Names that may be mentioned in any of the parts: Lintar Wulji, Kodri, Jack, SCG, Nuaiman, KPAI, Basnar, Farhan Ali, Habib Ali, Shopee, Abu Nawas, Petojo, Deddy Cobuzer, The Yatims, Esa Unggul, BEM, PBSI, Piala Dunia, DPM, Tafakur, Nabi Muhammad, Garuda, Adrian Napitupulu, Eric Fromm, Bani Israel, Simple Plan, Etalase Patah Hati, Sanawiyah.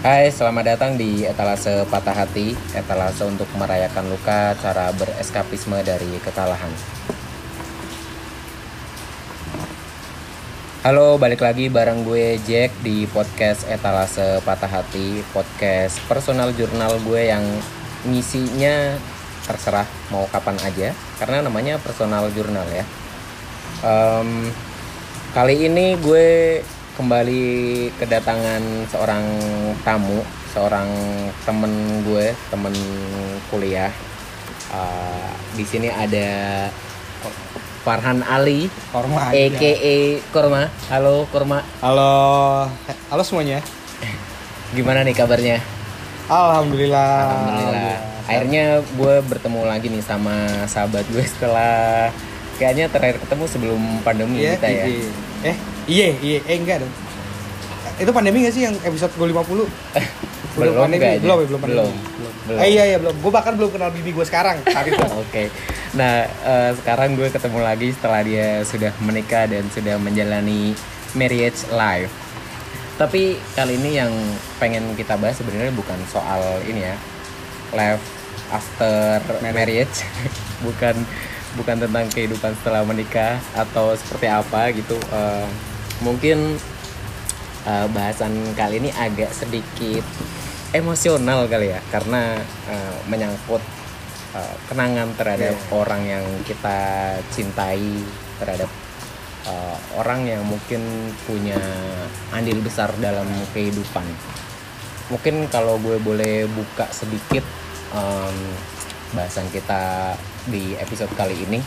Hai, selamat datang di Etalase Patah Hati, etalase untuk merayakan luka, cara bereskapisme dari kekalahan. Halo, balik lagi bareng gue Jack di podcast Etalase Patah Hati, podcast personal jurnal gue yang ngisinya terserah mau kapan aja, karena namanya personal jurnal ya. Kali ini gue kembali kedatangan seorang tamu, seorang temen gue, temen kuliah. Di sini ada Farhan Ali, Korma, a.k.a. Korma. Halo Korma. Halo semuanya. Gimana nih kabarnya? Alhamdulillah. Akhirnya gue bertemu lagi nih sama sahabat gue setelah kayaknya terakhir ketemu sebelum pandemi kita ya. Enggak dong. Itu pandemi gak sih yang episode gue 50? Belum pandemi. Belum. Gue bahkan belum kenal bibi gue sekarang. Oke. Nah, sekarang gue ketemu lagi setelah dia sudah menikah dan sudah menjalani marriage life. Tapi kali ini yang pengen kita bahas sebenarnya bukan soal ini ya, life after marriage. Bukan tentang kehidupan setelah menikah atau seperti apa gitu. Mungkin bahasan kali ini agak sedikit emosional kali ya, karena menyangkut kenangan terhadap orang yang kita cintai, terhadap orang yang mungkin punya andil besar dalam kehidupan. Mungkin kalau gue boleh buka sedikit bahasan kita di episode kali ini,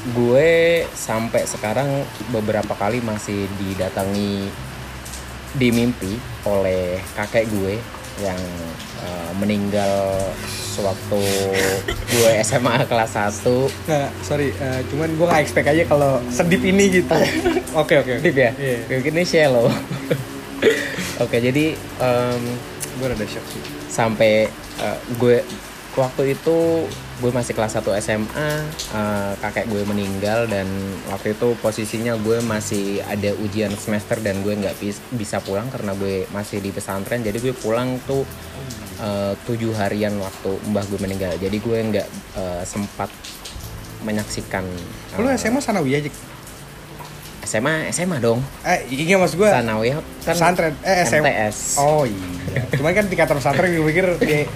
gue sampai sekarang beberapa kali masih didatangi di mimpi oleh kakek gue yang meninggal sewaktu gue SMA kelas 1. Cuman gue gak expect aja kalau sedip ini gitu. Oke. Sedip ya? Yeah. Ini shallow. Oke, jadi gue rada shock sih. Sampai gue waktu itu gue masih kelas 1 SMA, kakek gue meninggal dan waktu itu posisinya gue masih ada ujian semester dan gue gak bisa pulang karena gue masih di pesantren. Jadi gue pulang tuh 7 harian waktu mbah gue meninggal. Jadi gue gak sempat menyaksikan. Lu SMA sanawiyah aja? SMA dong. Iya mas gue. Sanawiyah kan pesantren. MTS. Oh iya. Cuman kan tingkatan pesantren gue pikir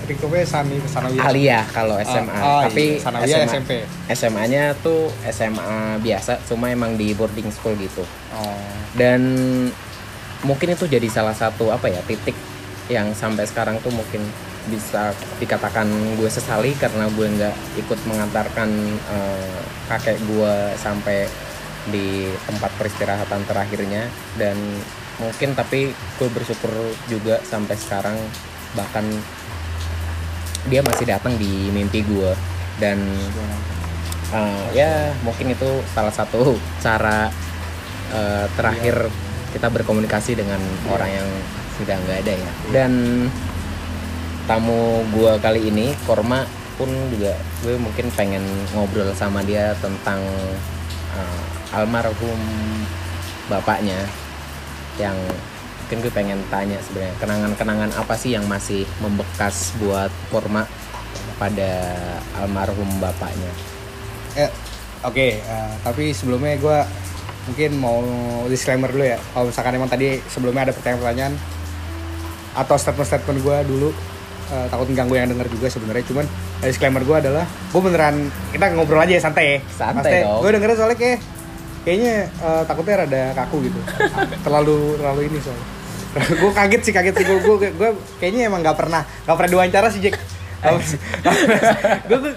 lingkupnya sanawiyah. Aliyah kalau SMA. Tapi iya. Sanawiyah SMP. SMA-nya tuh SMA biasa, cuma emang di boarding school gitu. Dan mungkin itu jadi salah satu titik yang sampai sekarang tuh mungkin bisa dikatakan gue sesali karena gue nggak ikut mengantarkan kakek gue sampai di tempat peristirahatan terakhirnya. Dan mungkin tapi gue bersyukur juga sampai sekarang, bahkan dia masih datang di mimpi gue. Dan mungkin itu salah satu cara terakhir kita berkomunikasi dengan orang yang sudah nggak ada ya. Dan tamu gue kali ini Korma pun juga gue mungkin pengen ngobrol sama dia tentang almarhum bapaknya, yang mungkin gue pengen tanya sebenarnya kenangan-kenangan apa sih yang masih membekas buat Korma pada almarhum bapaknya. Tapi sebelumnya gue mungkin mau disclaimer dulu ya, kalau misalkan emang tadi sebelumnya ada pertanyaan-pertanyaan atau statement-statement gue dulu, takut mengganggu yang denger juga sebenarnya. Cuman disclaimer gue adalah gue beneran, kita ngobrol aja ya, santai dong. Gue dengerin soalnya kayaknya takutnya rada kaku gitu. terlalu ini soalnya. Gue kaget sih gue kayaknya emang nggak pernah diwawancara sih Jack.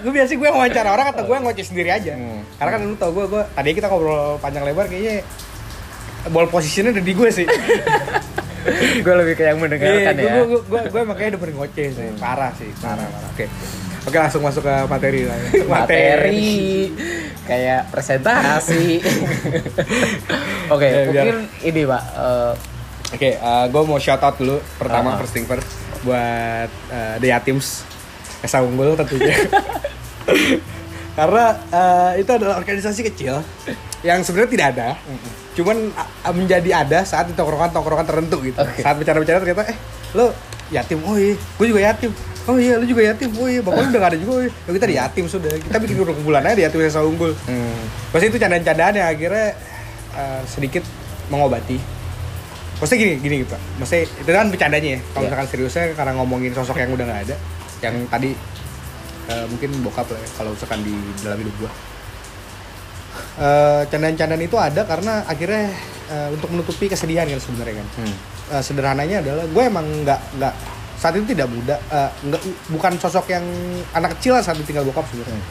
Gue biasa gue wawancara orang atau gue ngoceh sendiri aja. Karena kan lu tau gue tadi kita ngobrol panjang lebar, kayaknya ball positionnya udah di gue sih. Gue lebih kayak mendengarkan ya. Gue makanya udah pernah ngoceh sih. Parah. Oke, langsung masuk ke materi lah. Materi kayak presentasi. Oke, mungkin ini pak. Gue mau shout out dulu pertama first buat The Yatims, Esa Unggul tentunya. Karena itu adalah organisasi kecil yang sebenarnya tidak ada, cuman menjadi ada saat di tongkrongan-tongkrongan tertentu gitu. Okay. Saat bicara-bicara ternyata, lo yatim, oh iya, gue juga yatim, oh iya, lo juga yatim, oh iya, bapak lo udah gak ada juga, oh iya, lo kita di yatim sudah, kita bikin kumpulan aja di yatim Esa Unggul. Pasti itu candaan-candaan yang akhirnya sedikit mengobati. Maksudnya gini gitu, maksudnya itu kan bercandanya ya, kalau misalkan seriusnya karena ngomongin sosok yang udah gak ada, yang tadi mungkin bokap lah ya, kalau misalkan di dalam hidup gue. Candaan-candaan itu ada karena akhirnya untuk menutupi kesedihan kan sebenarnya kan. Sederhananya adalah gue emang nggak saat itu tidak muda, bukan sosok yang anak kecil lah saat tinggal bokap sebenarnya.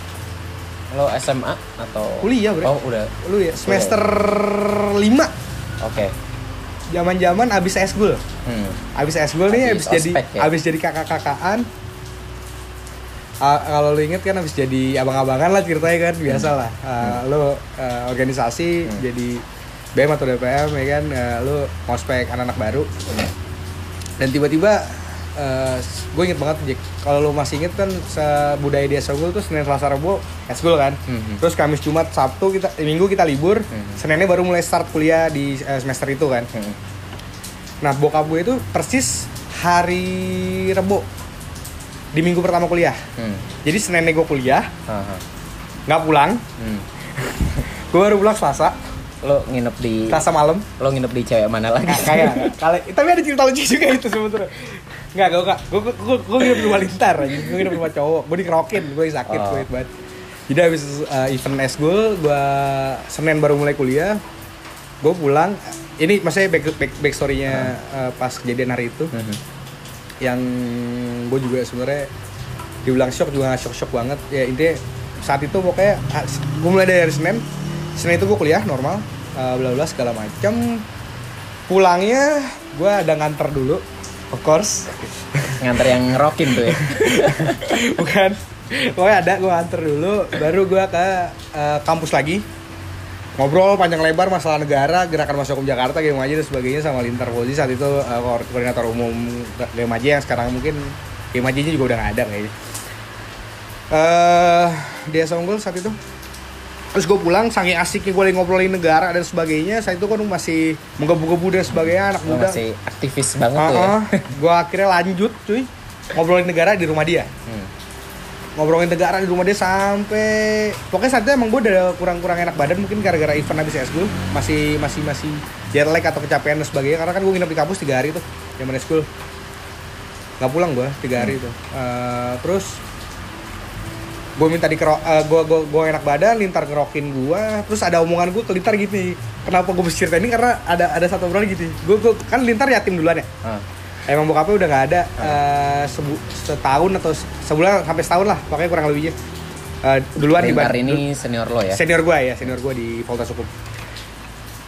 Lo SMA atau kuliah bro? Oh udah. Lu ya semester 5. Oke. Okay. Zaman-zaman abis eskul. Abis eskul nih abis jadi kakak-kakaan. Kalau lo inget kan habis jadi abang-abangan lah ceritanya kan, biasa lah lo organisasi jadi BEM atau DPM ya kan, lo ngospek anak-anak baru dan tiba-tiba gue inget banget Jack, kalau lo masih inget kan budaya di Esa Unggul tuh Senin, Selasa, Rabu eskul kan, terus Kamis, Jumat, Sabtu kita Minggu kita libur, Seninnya baru mulai start kuliah di semester itu kan. Nah bokap gue itu persis hari Rabu di minggu pertama kuliah. Jadi Seninnya gue kuliah, nggak pulang. Gue baru pulang Selasa. Lo nginep di Selasa malam. Lo nginep di cewek mana lagi? Nah, kayak kali tapi ada cerita lucu juga itu sebetulnya. Nggak gue nginep di rumah Lintar aja. Gue nginep di rumah cowok. Gue dikerokin, gue sakit, gue banget. Jadi habis event eskul, gue Senin baru mulai kuliah. Gue pulang. Ini maksudnya back story-nya pas kejadian hari itu. Yang gue juga sebenarnya dibilang shock juga nggak shock banget ya, intinya saat itu pokoknya gue mulai dari Senin itu gue kuliah normal bla segala macam, pulangnya gue ada nganter dulu of course. Nganter yang ngerokin tuh ya? Bukan, pokoknya ada gue nganter dulu baru gue ke kampus lagi, ngobrol panjang lebar masalah negara, gerakan mahasiswa hukum Jakarta, Game Aja dan sebagainya sama Lintar Wulji saat itu koordinator umum Game Aja yang sekarang mungkin Game Aja-nya juga udah nggak ada kayaknya. Di Esa Unggul saat itu. Terus gue pulang, saking asiknya gue lagi ngobrolin negara dan sebagainya, saat itu kan masih menggebu-gebu dan sebagainya, anak muda. Masih aktivis banget tuh ya. Gue akhirnya lanjut cuy, ngobrolin negara di rumah dia. Ngobrolin negara di rumah dia sampai pokoknya saat itu emang gue udah kurang enak badan mungkin gara-gara event habis eskul, masih jet lag atau kecapean dan sebagainya karena kan gue nginep di kampus 3 hari tuh zaman eskul, nggak pulang gue 3 hari tuh. Terus gue minta gue enak badan, Lintar ngerokin gue, terus ada omongan gue ke Lintar gitu, kenapa gue mesti cerita ini karena ada satu obrolan gitu, gue kan Lintar yatim duluan ya. Emang bokapnya udah nggak ada setahun atau sebulan sampai setahun lah, pokoknya kurang lebihnya duluan Lintar ini senior lo ya? Senior gue ya, senior gue di Fakultas Hukum.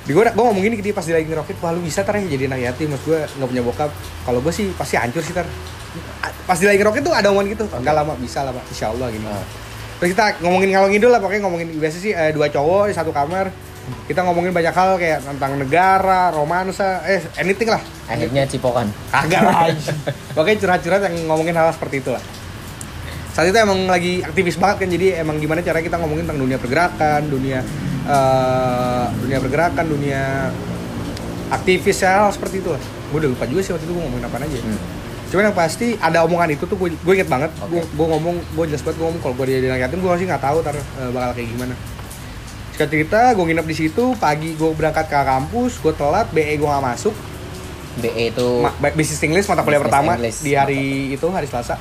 Gue ngomong gini ke dia pas dia lagi ngerokin, wah lu bisa Tar ya jadi anak yatim, mas gue nggak punya bokap, kalau gue sih pasti hancur sih Tar. Pas dia lagi ngerokin tuh ada omongan gitu, enggak lama bisa lah pak, insya Allah gini. Terus kita ngomongin ngalor ngidul lah, pokoknya ngomongin biasa sih dua cowok di satu kamar. Kita ngomongin banyak hal kayak tentang negara, romansa, anything lah. Akhirnya cipokan. Kagak lah. Pokoknya curhat-curhat yang ngomongin hal seperti itulah. Saat itu emang lagi aktivis banget kan, jadi emang gimana caranya kita ngomongin tentang dunia pergerakan, dunia aktivis hal seperti itulah. Gue udah lupa juga sih waktu itu gue ngomongin apaan aja. Cuman yang pasti ada omongan itu tuh gue inget banget. Okay. Gue jelas banget gue ngomong kalau gue jadi anak yatim gue masih nggak tahu bakal kayak gimana. Cerita gue nginep di situ, pagi gue berangkat ke kampus, gue telat, BE gue nggak masuk. BE itu Business English mata kuliah pertama English, di hari itu hari Selasa.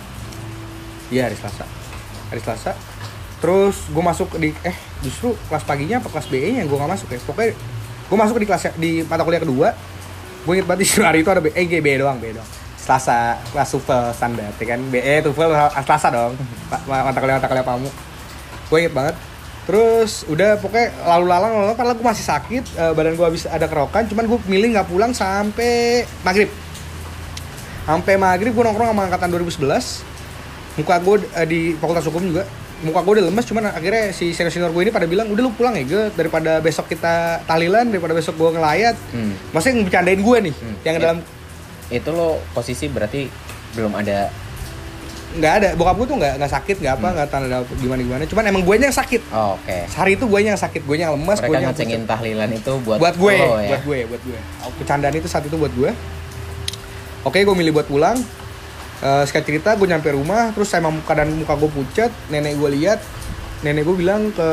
Terus gue masuk di justru kelas paginya apa kelas BE nya gue nggak masuk ya. Pokoknya gue masuk di kelas di mata kuliah kedua. Gue inget banget di hari itu ada BE doang. Selasa kelas super standar, ya kan BE tuh Selasa dong. mata kuliah pamuk. Gue inget banget. Terus udah pokoknya lalu-lalang karena gue masih sakit, badan gue habis ada kerokan, cuman gue milih nggak pulang sampai maghrib. Sampai maghrib gue nongkrong sama angkatan 2011. Muka gue di Fakultas Hukum juga. Muka gue udah lemes, cuman akhirnya si senior-senior gue ini pada bilang, udah lu pulang ya Ge, daripada besok kita tahlilan, daripada besok gue ngelayat. Maksudnya bercandain gue nih, yang dalam... Itu lo posisi berarti belum ada nggak ada, bokap gue tuh nggak sakit, nggak apa, nggak tanda gimana, cuman emang gue yang sakit. Oh, oke. Okay. Hari itu gue yang sakit, gue yang lemas, gue yang ngecengin tahlilan itu buat gue. Kecandaan itu saat itu buat gue. Oke, gue milih buat pulang. Sekali cerita gue nyampe rumah, terus emang keadaan muka gue pucat, nenek gue lihat, nenek gue bilang ke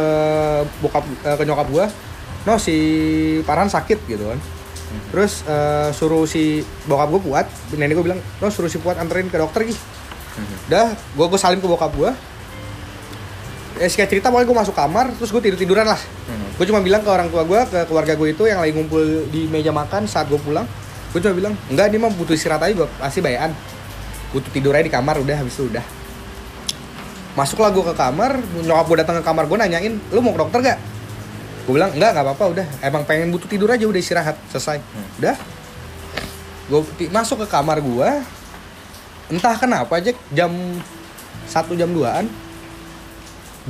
bokap, ke nyokap gue, no si Farhan sakit gitu kan. Terus suruh si bokap gue Puat, nenek gue bilang, "Lo suruh si Puat anterin ke dokter gih." Udah, gue salim ke bokap gue. Singkat cerita, pokoknya gue masuk kamar, terus gue tiduran lah. Gue cuma bilang ke orang tua gue, ke keluarga gue itu yang lagi ngumpul di meja makan saat gue pulang. Gue cuma bilang, "Enggak, ini mah butuh istirahat aja, gue pasti bayaan. Butuh tidur aja di kamar, udah habis itu udah." Masuklah gue ke kamar, nyokap gue datang ke kamar gue nanyain, "Lo mau ke dokter gak?" Gue bilang, enggak apa-apa, udah. Emang pengen butuh tidur aja, udah istirahat, selesai. Udah. Gue masuk ke kamar gue. Entah kenapa, Jack, jam 1, jam 2-an.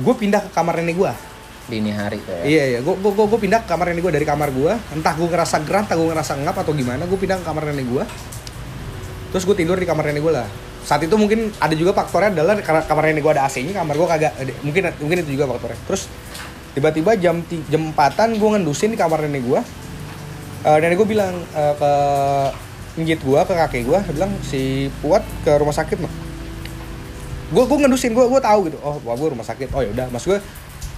Gue pindah ke kamar nenek gue. Dini hari kayak. Iya. Gue pindah ke kamar nenek gue dari kamar gue. Entah gue ngerasa gerah, entah gue ngerasa ngap atau gimana. Gue pindah ke kamar nenek gue. Terus gue tidur di kamar nenek gue lah. Saat itu mungkin ada juga faktornya adalah kamar nenek gue ada AC-nya, kamar gue kagak. Mungkin itu juga faktornya. Terus tiba-tiba jam 4-an gue ngendusin di kamar nenek gue. Nenek gue bilang ke ngit gue, ke kakek gue, bilang si Puat ke rumah sakit mah. Gue ngendusin, gue tahu gitu. Oh, bokap gue rumah sakit. Oh ya udah, mas gue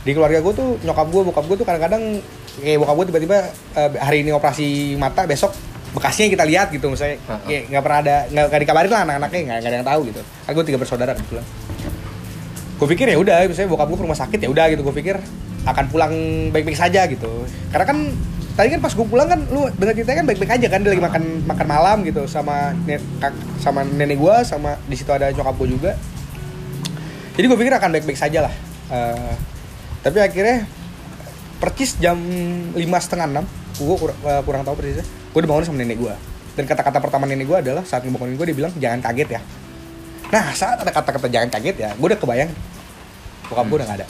di keluarga gue tuh nyokap gue, bokap gue tuh kadang-kadang kayak bokap gue tiba-tiba hari ini operasi mata, besok bekasnya kita lihat gitu misalnya. Kayak nggak pernah ada, nggak dikabarin lah anak-anaknya, nggak ada yang tahu gitu. Aku 3 bersaudara kebetulan. Gue pikir ya udah, misalnya bokap gue ke rumah sakit ya udah gitu, gue pikir akan pulang baik-baik saja gitu. Karena kan tadi kan pas gue pulang kan lu dengar ceritanya kan baik-baik aja kan, dia lagi makan malam gitu sama nenek gue, sama di situ ada nyokap gue juga. Jadi gue pikir akan baik-baik saja lah. Tapi akhirnya percis jam 5:30, gue kurang tahu persisnya. Gue dibangunin sama nenek gue. Dan kata-kata pertama nenek gue adalah saat ngebangunin gue dia bilang jangan kaget ya. Nah, saat ada kata-kata jangan kaget ya, gue udah kebayang bokap gue udah enggak ada.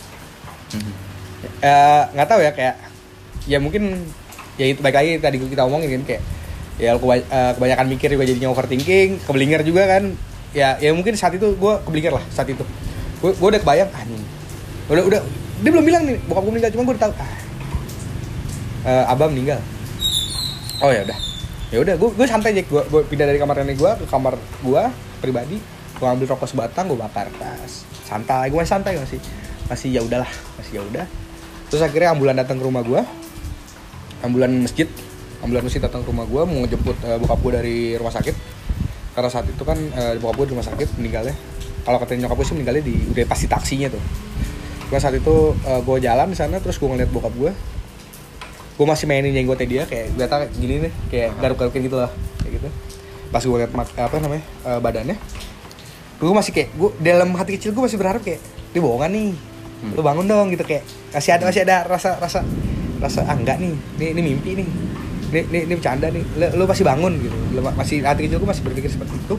Nggak tahu ya, kayak ya mungkin ya itu baik lagi tadi kita omongin kan, kayak ya kebanyakan mikir juga jadinya overthinking, keblinger juga kan ya mungkin saat itu gue keblinger lah. Saat itu gue udah kebayang anjing, udah dia belum bilang nih bokap gue meninggal, cuma gue udah tahu abang meninggal. Oh ya udah gue santai aja, gue pindah dari kamar nenek gue ke kamar gue pribadi, gue ambil rokok sebatang, gue bakar tas, santai. Gue masih santai ya udahlah, masih ya udah. Terus akhirnya ambulan datang ke rumah gue, ambulan masjid datang ke rumah gue mau ngejemput bokap gue dari rumah sakit, karena saat itu kan bokap gue di rumah sakit meninggalnya. Kalau katanya nyokap gue sih meninggalnya di udah pasti taksinya tuh. Karena saat itu gue jalan di sana, terus gue ngeliat bokap gue masih mainin jenggotnya dia, kayak gata gini nih, kayak garuk-garukin gitu lah, kayak gitu. Pas gue liat badannya, gue masih kayak gue dalam hati kecil gue masih berharap kayak dia bohongan nih. Lu bangun dong gitu, kayak masih ada rasa enggak nih, ini mimpi nih, ini bercanda nih, lu pasti bangun gitu. Masih hati kecil gue masih berpikir seperti itu.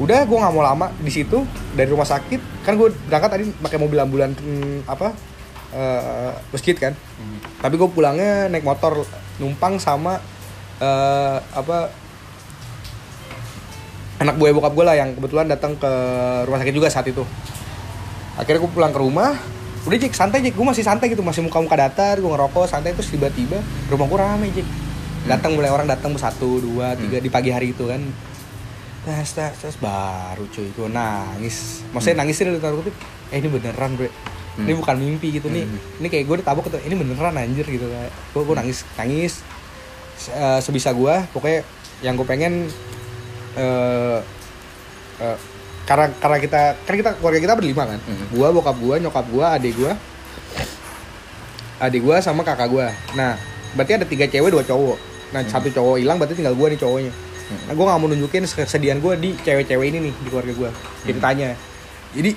Udah, gue nggak mau lama di situ dari rumah sakit kan, gue berangkat tadi pakai mobil ambulan masjid kan, tapi gue pulangnya naik motor numpang sama anak buah bokap gue lah yang kebetulan datang ke rumah sakit juga saat itu. Akhirnya gue pulang ke rumah, udah Jack, santai, gue masih santai gitu, masih muka-muka datar, gue ngerokok, santai. Terus tiba-tiba rumah gue rame Jack, datang mulai orang datang 1, 2, 3 di pagi hari itu kan. Terus baru cuy, gue nangis, maksudnya nangis sih dari taruh kutip, ini beneran bre, ini bukan mimpi gitu nih, ini kayak gue ditabok gitu, ini beneran anjir gitu, gue nangis sebisa gue, pokoknya yang gue pengen karena kita keluarga kita berlima kan, gua, bokap gua, nyokap gua, adik gua sama kakak gua. Nah, berarti ada 3 cewek 2 cowok. Nah, 1 cowok hilang, berarti tinggal gua nih cowoknya. Nah, gua nggak mau nunjukin kesedihan gua di cewek-cewek ini nih di keluarga gua. Jadi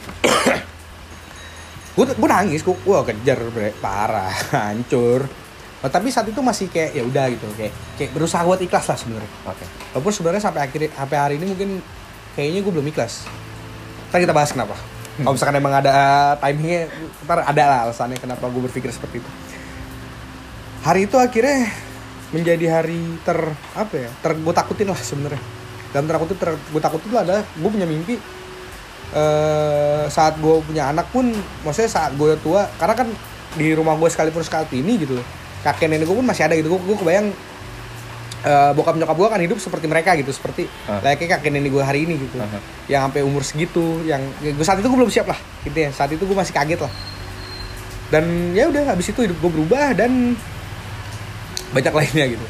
gua nangis, gua kejar bre, parah, hancur. Nah, tapi saat itu masih kayak ya udah gitu, kayak berusaha buat ikhlas lah sebenarnya. Oke. Walaupun sebenarnya sampai hari ini mungkin kayaknya gue belum ikhlas. Ntar kita bahas kenapa. Kalau misalkan emang ada timingnya, ntar ada lah alasannya kenapa gue berpikir seperti itu. Hari itu akhirnya menjadi hari gue takutin lah sebenarnya. Dalam gue takutin itu adalah gue punya mimpi saat gue punya anak pun, maksudnya saat gue tua, karena kan di rumah gue sekalipun Kartini gitu loh, kakek nenek gue pun masih ada gitu. Gue kebayang bokap nyokap gue kan hidup seperti mereka gitu, seperti layaknya kakek nenek gue hari ini gitu, yang sampai umur segitu, yang gue saat itu gue belum siap lah gitu ya, saat itu gue masih kaget lah. Dan ya udah, habis itu hidup gue berubah dan banyak lainnya gitu.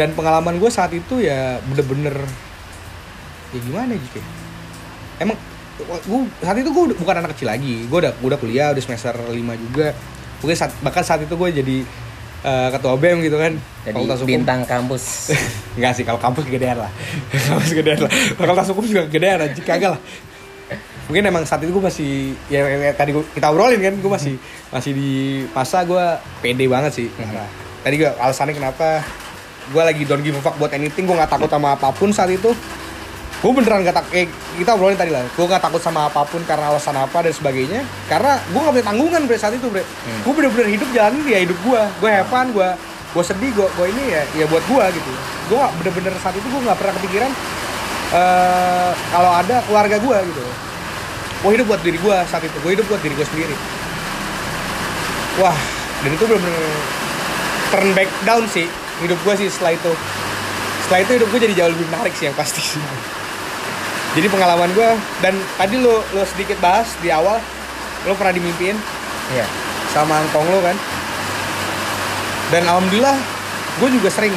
Dan pengalaman gue saat itu ya bener-bener ya gimana gitu ya? Emang gue saat itu gue bukan anak kecil lagi, gue udah kuliah, udah semester 5 juga. Mungkin bahkan saat itu gue jadi ketua BEM gitu kan, jadi bintang kampus. Enggak sih, kalau kampus gedean lah. Kampus gedean lah. Fakultas Hukum juga gedean aja, kagak lah. Mungkin emang saat itu gue masih, ya tadi kita obrolin kan, gue masih di masa gue pede banget sih. Nah, tadi gue alasannya kenapa gue lagi don't give a fuck buat anything, gue nggak takut sama apapun saat itu. Gue beneran nggak takut. Kita obrolin tadi lah, gue nggak takut sama apapun karena alasan apa dan sebagainya. Karena gue nggak punya tanggungan saat itu, gue bener-bener hidup jalanin ya hidup gue. Gue have fun, gue sedih, gue ini ya buat gue gitu. Gue bener-bener saat itu gue nggak pernah kepikiran kalau ada keluarga gue gitu. Gue hidup buat diri gue saat itu, gue hidup buat diri gue sendiri. Wah, dan itu bener-bener turn back down sih hidup gue sih setelah itu. Setelah itu hidup gue jadi jauh lebih menarik sih yang pasti. Jadi pengalaman gue, dan tadi lo sedikit bahas di awal, lo pernah dimimpiin ya sama angkong lo kan. Dan alhamdulillah gue juga sering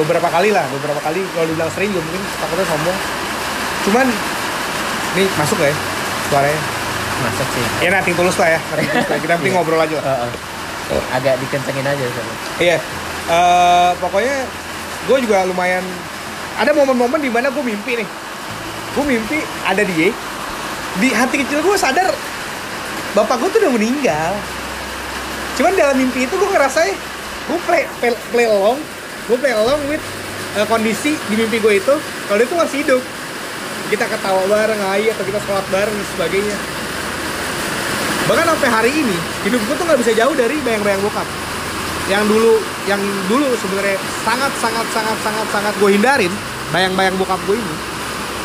beberapa kali kalau dibilang sering juga mungkin takutnya sombong. Cuman ini masuk gak ya suaranya? Masuk sih ya, nanti tulus lah ya. Kita penting ngobrol aja lah. Agak dikencengin aja soalnya. Iya. Pokoknya gue juga lumayan ada momen-momen di mana gue mimpi nih. Gue mimpi ada dia. Di hati kecil gue sadar bapak gue tuh udah meninggal. Cuman dalam mimpi itu gue ngerasain gue play along with kondisi di mimpi gue itu kalau dia tuh masih hidup. Kita ketawa bareng, ayi, atau kita sholat bareng dan sebagainya. Bahkan sampai hari ini hidup gue tuh nggak bisa jauh dari bayang-bayang bokap. Yang dulu sebenarnya sangat gue hindarin, bayang-bayang bokap gue ini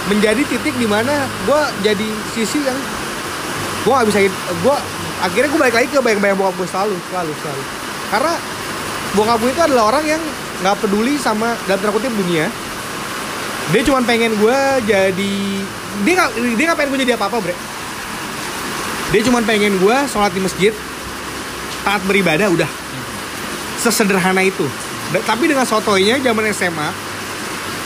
menjadi titik di mana gue jadi sisi yang gue nggak bisa. Gue akhirnya gue balik lagi ke bayang-bayang bokap gue selalu. Karena bokap gue itu adalah orang yang nggak peduli sama dalam tanda kutip dunia. Dia cuma pengen gue jadi, dia nggak pengen gue jadi apa-apa, bre. Dia cuma pengen gue sholat di masjid, taat beribadah, udah. Sesederhana itu. Tapi dengan sotoinya zaman SMA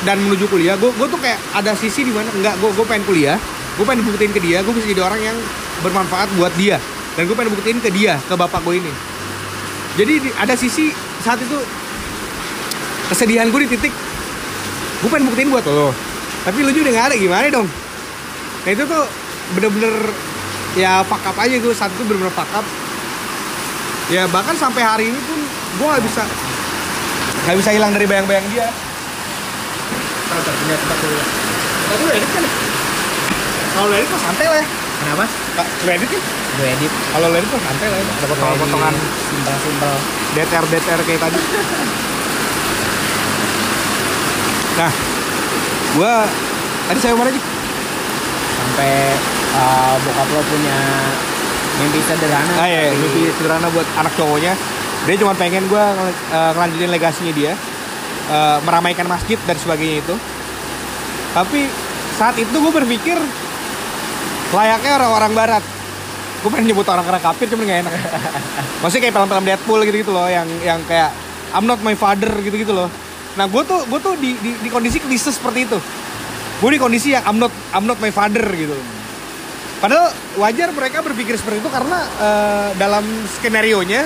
dan menuju kuliah, gue tuh kayak ada sisi di mana enggak, gue pengen kuliah, gue pengen buktiin ke dia, gue bisa jadi orang yang bermanfaat buat dia, dan gue pengen buktiin ke dia, ke bapak gue ini. Jadi ada sisi saat itu kesedihan gue di titik, gue pengen buktiin buat lo, tapi lo juga udah gak ada, gimana dong? Nah itu tuh bener-bener ya fuck up aja gue, saat itu bener-bener fuck up. Ya bahkan sampai hari ini pun gue nggak bisa hilang dari bayang-bayang dia. Kalau punya tempat dulu, kalau lu edit kan? Kalau lu edit kok santai lah. Kenapa? Lu edit kan? Gue edit. Kalau lu edit kok santai lah. Ada potongan-potongan simpel-simpel, DTR kayak tadi. Nah, gue tadi saya kemana sih? Sampai bokap lo punya mimpi sederhana. Ah iya, mimpi sederhana buat anak cowoknya. Dia cuma pengen gue ngelanjutin legasinya dia, meramaikan masjid dan sebagainya itu. Tapi saat itu gue berpikir layaknya orang-orang barat. Gue pengen nyebut orang-orang kafir cuman gak enak. Maksudnya kayak film-film Deadpool gitu-gitu loh, yang kayak I'm not my father gitu-gitu loh. Nah gue tuh di kondisi krisis seperti itu. Gue di kondisi yang I'm not my father gitu. Padahal wajar mereka berpikir seperti itu karena dalam skenarionya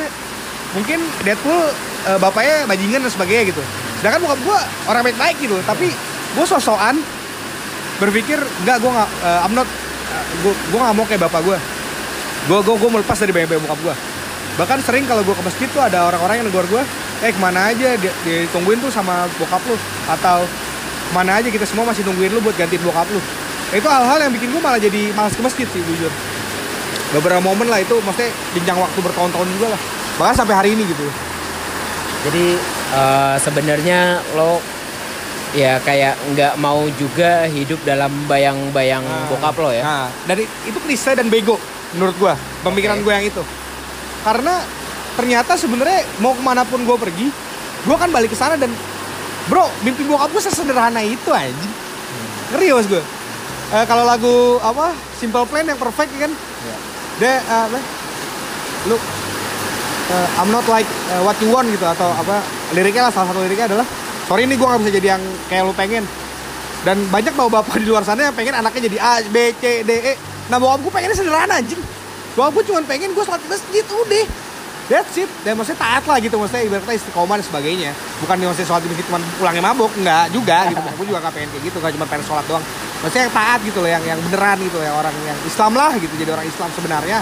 mungkin Deadpool bapaknya bajingan dan sebagainya gitu. Sedangkan bokap gue orang baik-baik gitu, tapi gue sosokan berpikir enggak, gue nggak, I'm not, gue nggak mau kayak bapak gue. Gue melepas dari bayang-bayang bokap gue. Bahkan sering kalau gue ke masjid tuh ada orang-orang yang negor gue, kemana aja, ditungguin tuh sama bokap lu, atau kemana aja kita semua masih tungguin lu buat gantiin bokap lu. Itu hal-hal yang bikin gue malah jadi malas ke masjid sih jujur. Beberapa momen lah itu, maksudnya jenjang waktu bertahun-tahun juga lah, bahkan sampai hari ini gitu. Jadi sebenarnya lo ya kayak nggak mau juga hidup dalam bayang-bayang bokap lo ya. Nah, dari itu klise dan bego menurut gue, pemikiran gue yang itu. Karena ternyata sebenarnya mau kemanapun gue pergi, gue kan balik ke sana dan bro, mimpi bokap gue sesederhana itu aja. Ngeri mas gue. Kalau lagu apa Simple Plan yang perfect kan, dia lu I'm not like what you want gitu atau apa liriknya lah, salah satu liriknya adalah sorry ini gue gak bisa jadi yang kayak lu pengen. Dan banyak bapak-bapak di luar sana yang pengen anaknya jadi A, B, C, D, E. Nah bokap gue pengennya sederhana anjing. Bokap gue cuma pengen gue sholat di masjid udah, that's it. Dan maksudnya taat lah gitu, maksudnya ibaratnya istiqomah dan sebagainya. Bukan maksudnya sholat di masjid cuma pulangnya mabok, enggak juga gitu. Gue juga gak pengen kayak gitu, gak cuma pengen sholat doang. Maksudnya yang taat gitu loh, yang beneran gitu loh, yang orang yang Islam lah gitu, jadi orang Islam sebenarnya.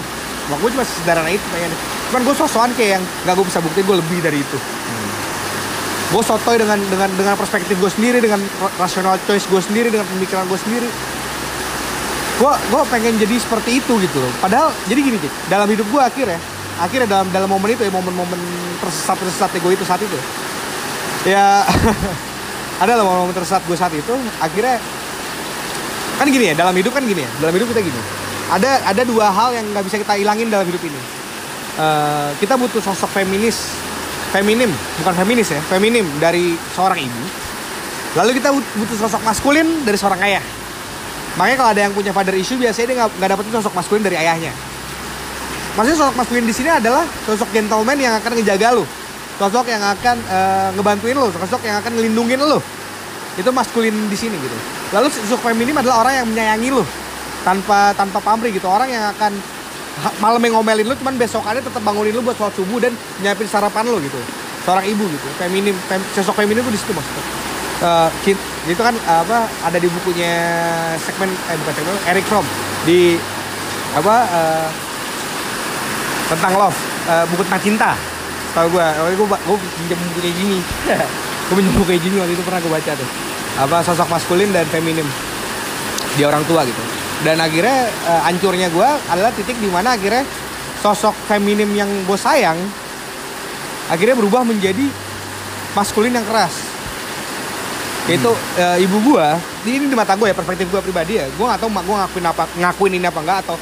Bokap gue cuma sederhana itu pengen. Cuman gue sosokan kayak yang gak gue bisa buktiin gue lebih dari itu. Gue sotoy dengan perspektif gue sendiri, dengan rational choice gue sendiri, dengan pemikiran gue sendiri. Gue pengen jadi seperti itu gitu loh. Padahal jadi gini sih, dalam hidup gue akhirnya dalam momen itu ya, momen-momen tersesat gue itu saat itu ya ada lah momen tersesat gue saat itu. Akhirnya kan gini ya, dalam hidup kan gini ya, dalam hidup kita gini, ada dua hal yang nggak bisa kita ilangin dalam hidup ini. Kita butuh sosok feminim dari seorang ibu. Lalu kita butuh sosok maskulin dari seorang ayah. Makanya kalau ada yang punya father issue biasanya dia nggak dapetin sosok maskulin dari ayahnya. Maksudnya sosok maskulin di sini adalah sosok gentleman yang akan ngejaga lo, sosok yang akan ngebantuin lo, sosok yang akan ngelindungin lo. Itu maskulin di sini gitu. Lalu sosok feminim adalah orang yang menyayangi lo tanpa pamrih gitu, orang yang akan malam yang ngomelin lu, cuman besokannya tetap bangunin lu buat sholat subuh dan nyiapin sarapan lu gitu. Seorang ibu gitu, sosok feminim tuh di situ maksudnya. Itu kan apa ada di bukunya Eric Fromm di apa tentang love, buku tentang cinta. Tahu gue pinjam buku kayak gini. Gue pinjam buku kayak gini waktu itu pernah gue baca tuh. Apa sosok maskulin dan feminim di orang tua gitu. Dan akhirnya hancurnya gue adalah titik dimana akhirnya sosok feminim yang gue sayang akhirnya berubah menjadi maskulin yang keras. Itu ibu gue, ini di mata gue ya, perspektif gue pribadi ya. Gue gak tau mak gue ngakuin ini apa enggak, atau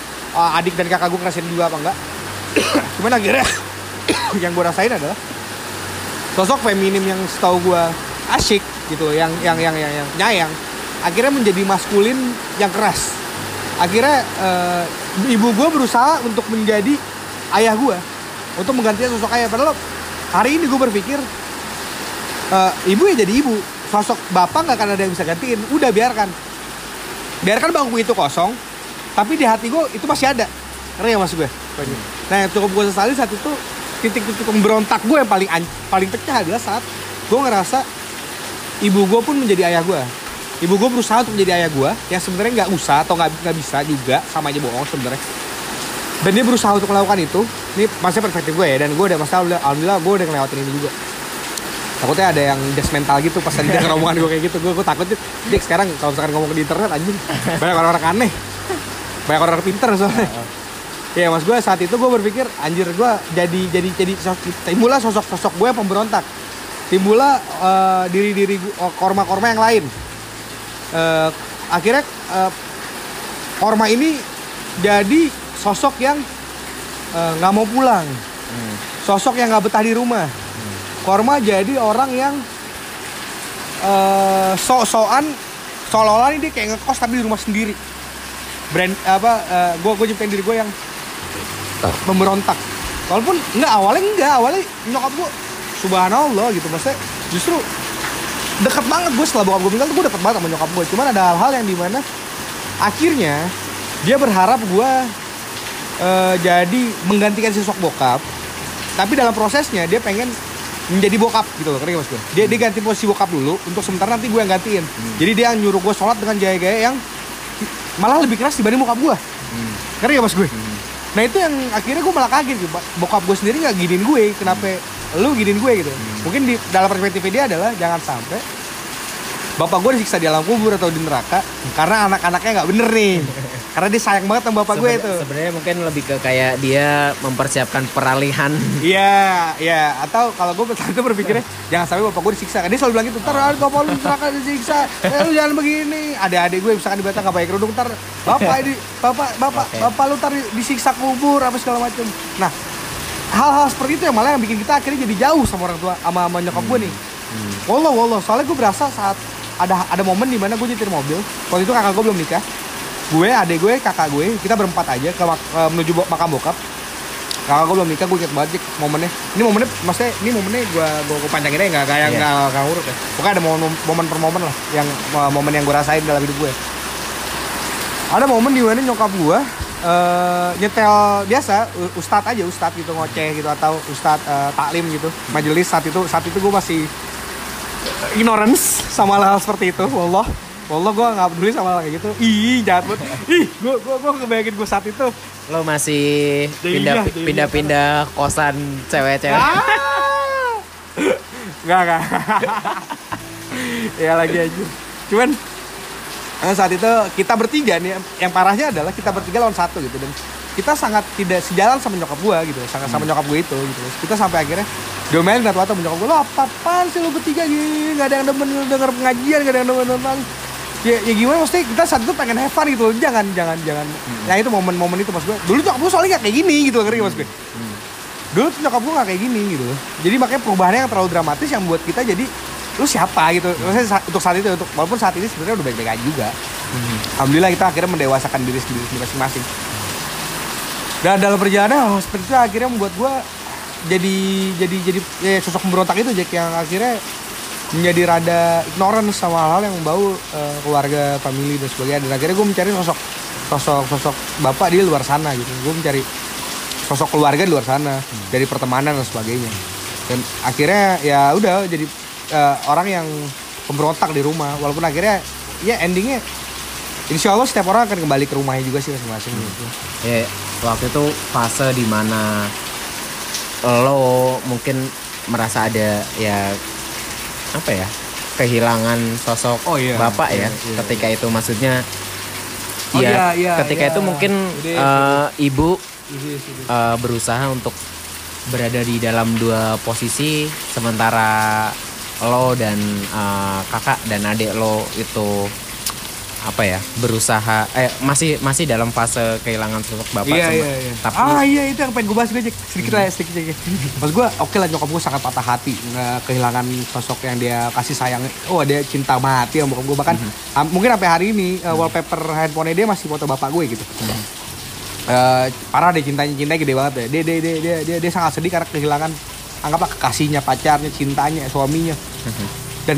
adik dan kakak gue ngerasain juga apa enggak. Cuman akhirnya yang gue rasain adalah sosok feminim yang setahu gue asyik gitu, yang nyayang akhirnya menjadi maskulin yang keras. Akhirnya ibu gue berusaha untuk menjadi ayah gue, untuk menggantikan sosok ayah. Padahal hari ini gue berpikir ibu ya jadi ibu, sosok bapak gak akan ada yang bisa gantiin. Udah biarkan bangku itu kosong, tapi di hati gue itu masih ada. Ngeri ya mas gue? Nah yang cukup gue sesali saat itu, titik-titik pemberontak gue yang paling pecah adalah saat gue ngerasa ibu gue pun menjadi ayah gue. Ibu gue berusaha untuk menjadi ayah gue, yang sebenarnya nggak usah atau nggak bisa juga, sama aja bohong sebenarnya. Dan dia berusaha untuk melakukan itu. Ini masih perspektif gue ya, dan gue udah masa alhamdulillah gue udah ngelewatin ini juga. Takutnya ada yang judgmental gitu pas tadi denger omongan gue kayak gitu. Gue takut Jack sekarang kalau misalkan ngomong di internet anjing banyak orang aneh, banyak orang pinter soalnya. Ya mas gue saat itu gue berpikir anjir gue jadi timbullah sosok-sosok gue yang pemberontak, timbullah diri-diri korma-korma yang lain. Akhirnya Korma ini jadi sosok yang gak mau pulang, sosok yang gak betah di rumah. Korma jadi orang yang sok-sokan, seolah-olah ini dia kayak ngekos tapi di rumah sendiri. Gue ciptain diri gue yang memberontak. Walaupun awalnya nyokap gue subhanallah gitu, maksudnya justru dekat banget gue setelah bokap gue meninggal tuh gue deket banget sama nyokap gue. Cuman ada hal-hal yang dimana akhirnya dia berharap gue jadi menggantikan sosok bokap, tapi dalam prosesnya dia pengen menjadi bokap gitu loh. Keren gak mas gue? Dia ganti posisi bokap dulu untuk sementara, nanti gue yang gantiin. Jadi dia nyuruh gue sholat dengan gaya-gaya yang malah lebih keras dibanding bokap gue. Keren gak mas gue? Nah itu yang akhirnya gue malah kaget gitu. Bokap gue sendiri gak giniin gue, kenapa lu giniin gue gitu. Mungkin dalam perspektif dia adalah jangan sampai bapak gue disiksa di alam kubur atau di neraka karena anak-anaknya nggak bener nih. Karena dia sayang banget sama bapak gue itu. Sebenarnya mungkin lebih ke kayak dia mempersiapkan peralihan. Iya, iya. Atau kalau gue tentu berpikirnya jangan sampai bapak gue disiksa. Dia selalu bilang gitu, ntar bapak lu diseraka disiksa. Lu jangan begini. Adik-adik gue misalkan di Batak gak pakai kerudung, ntar bapak lu ntar disiksa kubur apa segala macam. Nah, hal-hal seperti itu yang malah yang bikin kita akhirnya jadi jauh sama orang tua, sama nyokap gue nih. Wallah. Soalnya gue berasa saat ada momen di mana gue nyetir mobil. Waktu itu kakak gue belum nikah. Gue, adek gue, kakak gue, kita berempat aja menuju makam bokap. Kakak gue belum nikah, gue inget banget momennya. Ini momennya, maksudnya ini momennya gue panjangin aja, gak kayak gak urut ya. Pokoknya ada momen per momen lah, yang momen yang gue rasain dalam hidup gue. Ada momen di mana nyokap gue nyetel biasa, ustad gitu, ngoceh gitu, atau ustad taklim gitu, majelis. Saat itu gue masih ignorance sama hal seperti itu, wallah. Wallah gue gak peduli sama kayak gitu. Ih jahat banget. Ih gue kebayangin gue saat itu. Lo masih pindah-pindah kosan cewek-cewek. Enggak. Ya lagi aja. Cuman saat itu kita bertiga nih. Yang parahnya adalah kita bertiga lawan satu gitu. Dan kita sangat tidak sejalan sama nyokap gue gitu. Sangat sama nyokap gue itu gitu. Kita sampai akhirnya domain gak tau-tau nyokap gue. Lo apa-apaan sih lo bertiga gini. Gak ada yang denger pengajian. Gak ada yang denger ya gimana, maksudnya kita saat itu pengen have fun gitu loh. Jangan. Nah itu momen-momen itu mas gue. Dulu nyokap gue soalnya gak kayak gini gitu loh, ngerti mas gue. Dulu nyokap gue gak kayak gini gitu loh. Jadi makanya perubahannya yang terlalu dramatis yang buat kita jadi lu siapa gitu. Maksudnya untuk saat itu, walaupun saat ini sebenarnya udah baik-baik aja juga. Alhamdulillah kita akhirnya mendewasakan diri sendiri masing-masing. Dan dalam perjalanan seperti itu akhirnya membuat gue jadi sosok pemberontak itu Jack, yang akhirnya menjadi rada ignorant sama hal-hal yang bau keluarga, family dan sebagainya. Dan akhirnya gue mencari sosok bapak di luar sana gitu. Gue mencari sosok keluarga di luar sana, dari pertemanan dan sebagainya. Dan akhirnya ya udah jadi orang yang pemberontak di rumah. Walaupun akhirnya ya endingnya insya Allah setiap orang akan kembali ke rumahnya juga sih masing-masing gitu. Ya waktu itu fase dimana lo mungkin merasa ada ya apa ya, kehilangan sosok bapak ya. Ketika itu maksudnya itu mungkin ibu berusaha untuk berada di dalam dua posisi, sementara lo dan kakak dan adik lo itu apa ya, berusaha masih dalam fase kehilangan sosok bapak Tapi itu yang pengen gue bahas gue sedikit. Maksud gue oke lah nyokap gue sangat patah hati kehilangan sosok yang dia kasih sayang. Oh dia cinta mati sama bokap gue bahkan mungkin sampai hari ini wallpaper handphone dia masih foto bapak gue gitu. Parah deh, cintanya gede banget ya. Dia sangat sedih karena kehilangan anggaplah kekasihnya, pacarnya, cintanya, suaminya. Dan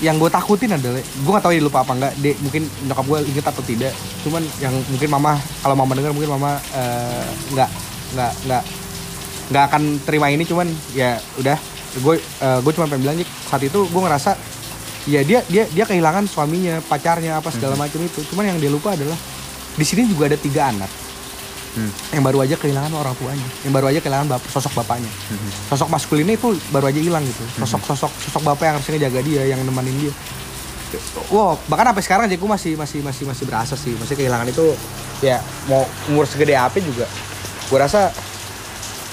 yang gue takutin adalah gue gak tahu dia lupa apa enggak, dia mungkin nyokap gue inget atau tidak, cuman yang mungkin mama, kalau mama dengar mungkin mama nggak akan terima ini. Cuman ya udah gue cuma pengen bilang saat itu gue ngerasa ya dia kehilangan suaminya, pacarnya, apa segala macam itu. Cuman yang dia lupa adalah di sini juga ada 3 anak yang baru aja kehilangan orang tuanya, yang baru aja kehilangan sosok bapaknya, sosok maskulinnya itu baru aja hilang gitu, sosok bapak yang harusnya jaga dia, yang nemenin dia. Wow, bahkan sampai sekarang aja gue masih berasa sih, masih kehilangan itu ya mau umur segede apa juga, gue rasa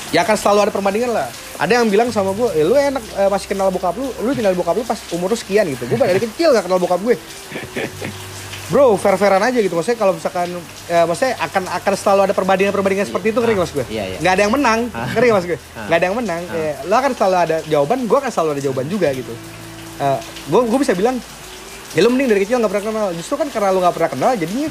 ya akan selalu ada perbandingan lah. Ada yang bilang sama gue, lu enak masih kenal bokap lu tinggal bokap lu pas umur lu sekian gitu. Gue dari kecil gak kenal bokap gue. Bro, fair-fairan aja gitu, maksudnya kalau misalkan maksudnya akan selalu ada perbandingan seperti itu, kering mas gue. Nggak ada yang menang, kering mas gue. Nggak ada yang menang. Lo akan selalu ada jawaban, gue akan selalu ada jawaban juga gitu. Gue bisa bilang, ya lo mending dari kecil nggak pernah kenal. Justru kan karena lo nggak pernah kenal, jadinya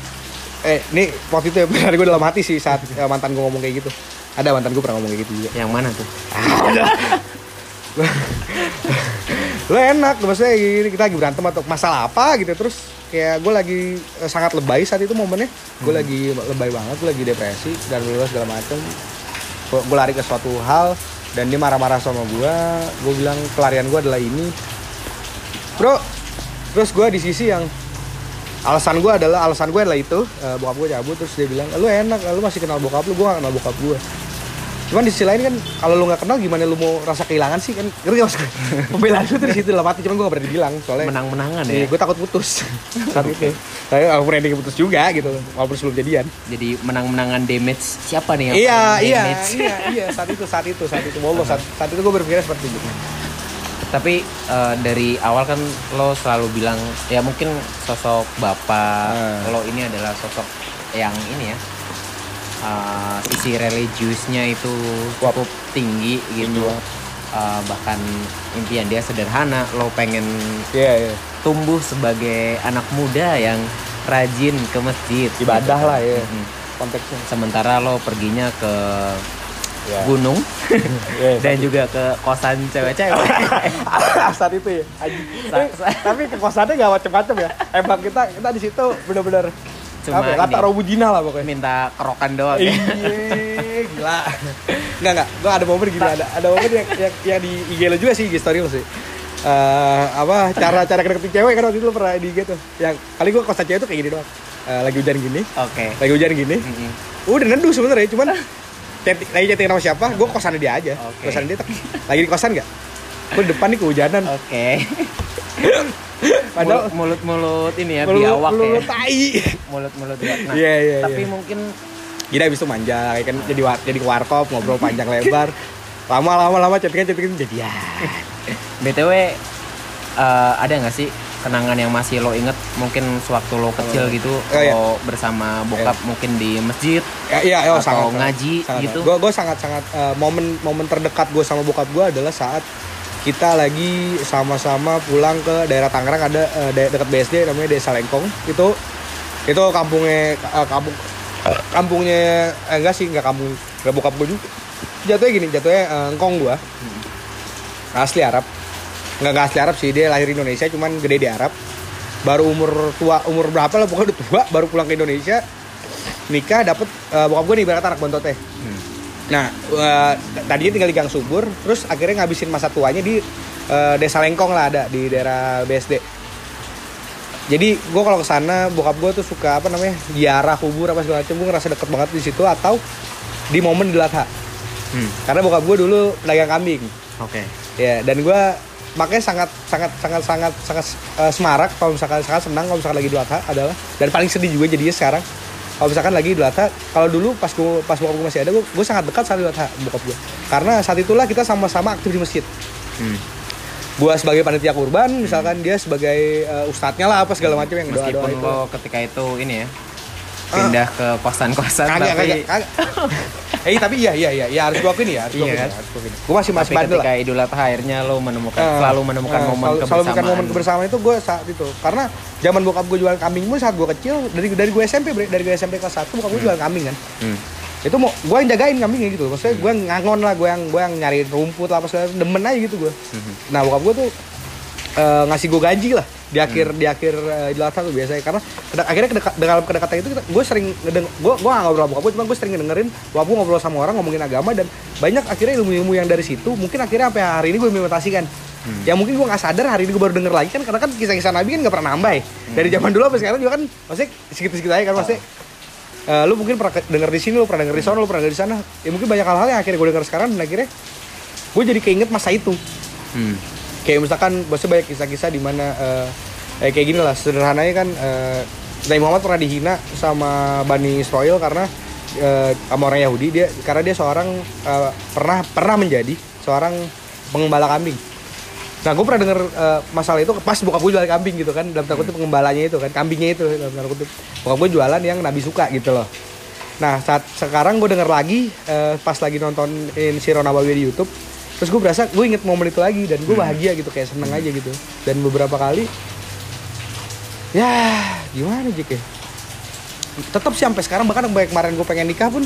nih waktu itu benar gue dalam hati sih saat mantan gue ngomong kayak gitu. Ada mantan gue pernah ngomong kayak gitu juga. Yang mana tuh? Lo enak, maksudnya gini, kita lagi berantem atau masalah apa gitu, terus kayak gue lagi sangat lebay saat itu momennya. Gue lagi lebay banget, gue lagi depresi dan bebas segala macem. Gue lari ke suatu hal dan dia marah-marah sama gue. Gue bilang pelarian gue adalah ini, bro. Terus gue di sisi yang alasan gue adalah itu bokap gue cabut. Terus dia bilang, lu enak, lu masih kenal bokap lu. Gue gak kenal bokap gue. Cuman di sisi lain kan kalau lu nggak kenal gimana lu mau rasa kehilangan sih kan, ngerti gak maksudnya? Pembelaan lu dari situ lah mati, cuman gue nggak berani bilang soalnya menang-menangan ya. Gue takut putus. Saat itu. Saya aku pernah putus juga gitu, walaupun sebelum jadian. Jadi menang-menangan damage siapa nih yang Iya, saat itu bolos. Saat itu gue berpikir seperti itu. Tapi dari awal kan lo selalu bilang ya mungkin sosok bapak lo ini adalah sosok yang ini ya sisi religiusnya itu cukup tinggi gitu, bahkan impian dia sederhana, lo pengen tumbuh sebagai anak muda yang rajin ke masjid ibadah gitu. Lah ya konteksnya, sementara lo perginya ke gunung dan juga ke kosan cewek-cewek saat itu ya. Tapi ke kosannya nggak macam-macam ya. Emang kita di situ benar-benar kata robujina lah pokoknya. Minta kerokan doang. Iya, gila. Enggak. Gue ada momen gini, ada momen yang di IG lo juga sih, IG story lo sih. Cara deketin cewek kan waktu itu lo pernah di IG tuh. Yang kali gue kosan cewek tuh kayak gini doang. Lagi hujan gini. Oke. Lagi hujan gini. Udah neduh sebenarnya, cuman lagi chatting sama siapa, gue kosan dia aja. Okay. Kosan dia, lagi di kosan gak? Gue depan nih kehujanan. Oke. Padahal mulut-mulut ini ya, biawak ya. Mulut tai. Mulut-mulut biawak. Nah, tapi mungkin gila abis itu manja, kan jadi ke warkop, ngobrol panjang lebar. Lama-lama chatting jadi ya. BTW, ada gak sih kenangan yang masih lo inget mungkin sewaktu lo kecil gitu lo bersama bokap mungkin di masjid atau sangat, ngaji sangat, gitu? Gue sangat-sangat momen terdekat gue sama bokap gue adalah saat kita lagi sama-sama pulang ke daerah Tangerang, ada dekat BSD namanya Desa Lengkong, itu kampungnya enggak bokap gue juga, jatuhnya engkong gue asli Arab. Nggak asli Arab sih, dia lahir Indonesia cuman gede di Arab. Baru umur berapa lah, pokoknya udah tua baru pulang ke Indonesia, nikah, dapet bokap gue nih ibarat anak bontot teh. Nah tadinya tinggal di Gang Subur, terus akhirnya ngabisin masa tuanya di Desa Lengkong lah, ada di daerah BSD. Jadi gue kalau kesana bokap gue tuh suka ziarah kubur apa segala macam, gue ngerasa deket banget di situ atau di momen Idul Adha. Karena bokap gue dulu pedagang kambing. Oke. Ya, dan gue makanya sangat semarak kalau misalkan senang kalau misalkan lagi Idul Adha adalah, dan paling sedih juga jadinya sekarang kalau misalkan lagi Idul Adha. Kalau dulu pas bokap gue masih ada, gue sangat dekat sama Idul Adha bokap gue karena saat itulah kita sama-sama aktif di masjid. Gue sebagai panitia kurban, misalkan dia sebagai ustadznya lah apa segala macam yang doa-doa itu. Meskipun lo ketika itu ini ya pindah ke kosan-kosan kagak. Tapi iya harus gua akuin ya, Gua masih bandel lah. Ketika Idul Adha akhirnya lo selalu menemukan momen kebersamaan itu gua saat itu. Karena zaman bokap gua jualan kambing pun saat gua kecil, dari gua SMP, kelas 1 bokap gua jualan kambing kan. Itu mau gua yang jagain kambingnya gitu. Maksudnya gua ngangon lah, gua yang nyari rumput lah, pas demen aja gitu gua. Nah, bokap gua tuh ngasih gue gaji lah di akhir Idul Adha tuh biasanya, karena akhirnya dalam kedekatan itu gue nggak ngobrol bokap gue, cuma gue sering dengerin bokap gue ngobrol sama orang ngomongin agama, dan banyak akhirnya ilmu-ilmu yang dari situ mungkin akhirnya sampai hari ini gue implementasikan. Ya mungkin gue nggak sadar hari ini gue baru denger lagi kan, karena kan kisah-kisah Nabi kan nggak pernah nambah. Dari zaman dulu sampai sekarang juga kan masih sedikit-sedikit aja kan masih. Lu mungkin pernah denger di sini, lu pernah denger di sana, lu pernah denger di sana. Ya mungkin banyak hal-hal yang akhirnya gue denger sekarang dan akhirnya gue jadi keinget masa itu. Kayak misalkan biasanya banyak kisah-kisah di mana kayak gini lah sederhananya kan, Nabi Muhammad pernah dihina sama Bani Israel karena sama orang Yahudi, karena dia seorang pernah menjadi seorang pengembala kambing. Nah, gue pernah dengar masalah itu pas bokap gue jualan kambing gitu kan, dalam tanda kutip pengembalanya itu kan, kambingnya itu dalam tanda kutip. Bokap gue jualan yang Nabi suka gitu loh. Nah, saat sekarang gue denger lagi pas lagi nontonin Sirah Nabawi di YouTube. Terus gue berasa, gue inget momen itu lagi dan gue bahagia gitu, kayak seneng aja gitu. Dan beberapa kali, ya gimana Jack ya? Tetep sih sampai sekarang, bahkan kemarin gue pengen nikah pun,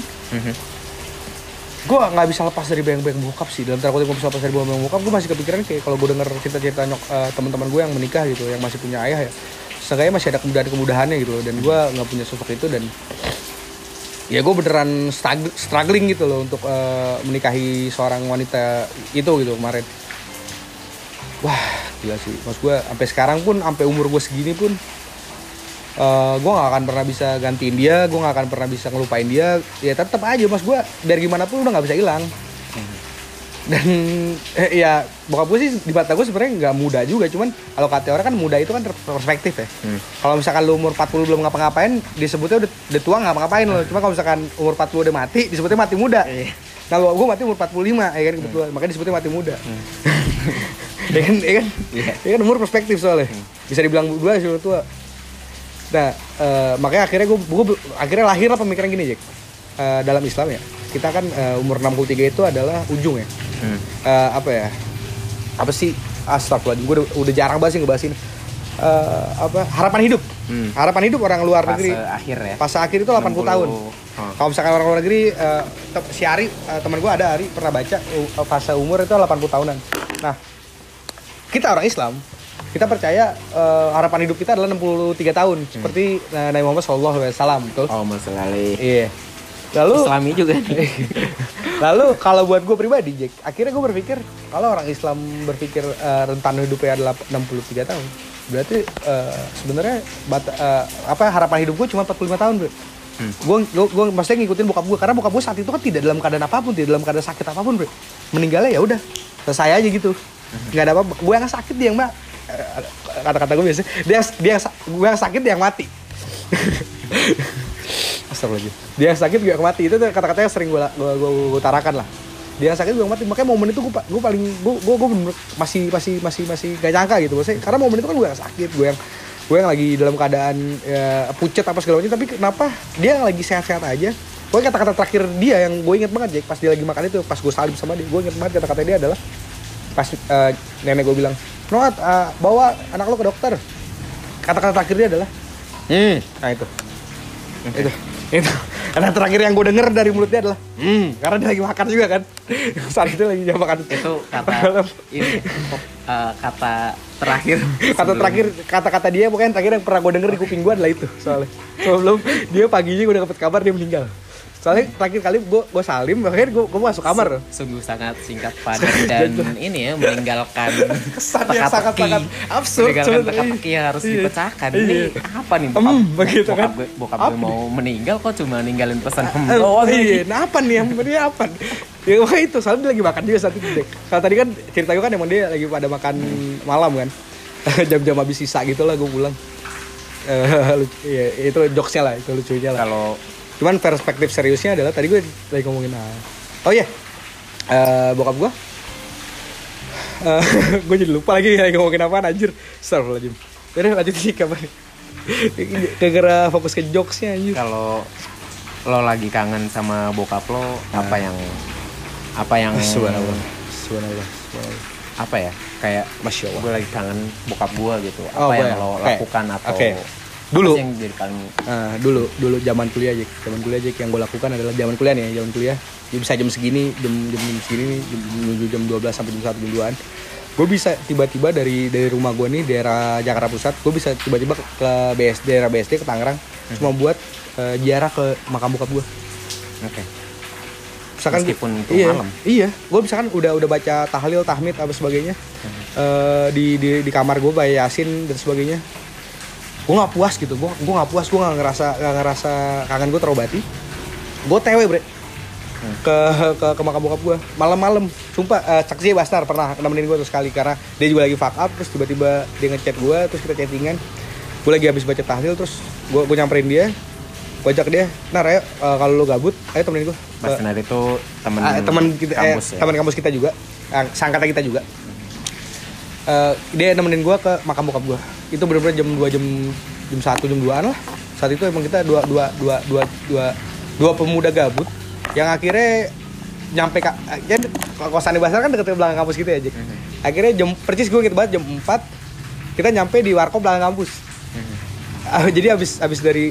gue gak bisa lepas dari bayang-bayang bokap sih. Dalam terakhir gue bisa lepas dari bayang-bayang bokap, gue masih kepikiran kayak kalau gue denger cerita-cerita teman-teman gue yang menikah gitu, yang masih punya ayah ya, seenggaknya masih ada kemudahan-kemudahannya gitu. Dan gue gak punya sosok itu dan ya gue beneran struggling gitu loh untuk menikahi seorang wanita itu gitu kemarin. Wah gila sih, maksud gue sampai sekarang pun, sampai umur gue segini pun gue gak akan pernah bisa gantiin dia, gue gak akan pernah bisa ngelupain dia. Ya tetap aja mas gue, biar gimana pun udah gak bisa hilang. Dan ya bokap gue sih di mata gue sebenarnya gak muda juga. Cuman kalau kata orang kan muda itu kan perspektif ya. Kalau misalkan lu umur 40 belum ngapa-ngapain, disebutnya udah tua ngapa-ngapain lo. Cuma kalau misalkan umur 40 udah mati, disebutnya mati muda. Nah gue mati umur 45 ya kan kebetulan, makanya disebutnya mati muda. Ya kan? Yeah. Ya kan umur perspektif soalnya. Bisa dibilang dua sih tua. Nah, makanya akhirnya gue akhirnya lahirlah pemikiran gini, Jack. Dalam Islam ya, kita kan umur 63 itu adalah ujung ya. Astagfirullah, gue udah jarang banget sih ngebahas ini. Harapan hidup. Harapan hidup orang luar negeri. Pas akhir ya. Pas akhir itu 80 tahun. Kalau misalkan orang luar negeri, si Ari, teman gue ada Ari pernah baca fase umur itu 80 tahunan. Nah, kita orang Islam, kita percaya harapan hidup kita adalah 63 tahun seperti Nabi Muhammad sallallahu alaihi wasallam, betul? Iya. Lalu Islami juga nih. Lalu kalau buat gue pribadi, Jack, akhirnya gue berpikir kalau orang Islam berpikir rentan hidupnya adalah 63 tahun, berarti sebenarnya harapan hidup gue cuma 45 tahun, bro. Gue maksudnya ngikutin bokap gue karena bokap gue saat itu kan tidak dalam keadaan apapun, tidak dalam keadaan sakit apapun, bro. Meninggalnya ya udah, selesai aja gitu. Nggak ada apa-apa, gue yang sakit dia yang mbak, kata-kata gue biasa, gue yang sakit dia yang mati. Astagfirullah, dia yang sakit gue yang mati, itu kata-kata yang sering gue utarakan lah. Dia yang sakit gue yang mati, makanya momen itu gue paling masih gak nyangka gitu, maksudnya karena momen itu kan gue yang sakit, gue yang lagi dalam keadaan ya, pucat apa segala macam, tapi kenapa dia yang lagi sehat-sehat aja. Gue kata-kata terakhir dia yang gue inget banget, Jack, pas dia lagi makan itu, pas gue salim sama dia, gue inget banget kata-kata dia adalah pas nenek gue bilang, Noat, bawa anak lo ke dokter. Kata-kata terakhir dia adalah, nah itu. Okay. Itu. Kata terakhir yang gue denger dari mulut dia adalah, karena dia lagi makan juga kan. Saat itu lagi jam makan. Itu kata, ini, kata terakhir. Kata-kata dia pokoknya yang terakhir yang pernah gue denger di kuping gue adalah itu. Soalnya, sebelum dia paginya gue udah dapet kabar dia meninggal. Soalnya terakhir kali gue salim, akhirnya gue masuk kamar. Sungguh sangat singkat, padat dan ini ya, meninggalkan teka-teki. Absurd. Meninggalkan teka-teki yang harus dipecahkan. Ini apa nih, bokap gue mau meninggal kok cuma ninggalin pesan doang. Nah apa nih, yang apa nih? Ya makanya itu, soalnya dia lagi makan juga saat itu. Kalau tadi kan cerita gue kan emang dia lagi pada makan malam kan. Jam-jam habis sisa gitu lah gue pulang. Itu jokesnya lah, itu lucunya lah. Kalau cuman perspektif seriusnya adalah tadi gue lagi ngomongin bokap gue gue jadi lupa lagi ngomongin apaan anjir. Astagfirullahaladzim. Udah lanjut sih kapan gara-gara fokus ke jokesnya anjir. Kalau lo lagi kangen sama bokap lo apa yang subhanallah apa ya kayak Masya Allah gue lagi kangen bokap gue gitu lo lakukan atau Dulu zaman kuliah Jack yang gue lakukan adalah zaman kuliah dia bisa jam segini menuju jam 12 sampai jam 1 jam 2an gue bisa tiba-tiba dari rumah gue nih daerah Jakarta Pusat gue bisa tiba-tiba ke BSD daerah BSD ke Tangerang cuma buat ziarah ke makam bokap gue. Oke. Misalkan meskipun itu malam. Iya, gue misalkan udah baca tahlil, tahmid apa sebagainya di kamar gue baca Yasin dan sebagainya. Gue nggak puas gitu, gue nggak ngerasa kangen gue terobati. Gue tewe bre ke makam bokap gue malam-malam, sumpah. Saksi Basnar pernah nemenin gue tuh sekali karena dia juga lagi fuck up, terus tiba-tiba dia ngechat gue, terus kita chattingan. Gue lagi habis baca tahlil, terus gue nyamperin dia, gue ajak dia, nah ayo kalau lo gabut, ayo temenin gue. Basnar itu teman kampus kita juga, seangkatan kita juga. Dia nemenin gue ke makam bokap gue. Itu benar-benar jam 2 jam 1 jam 2-an lah. Saat itu emang kita dua pemuda gabut yang akhirnya nyampe ya kosan di Basnar kan deket belakang kampus kita ya, Jack. Akhirnya percis gue inget banget jam 4 kita nyampe di warkop belakang kampus. Jadi abis dari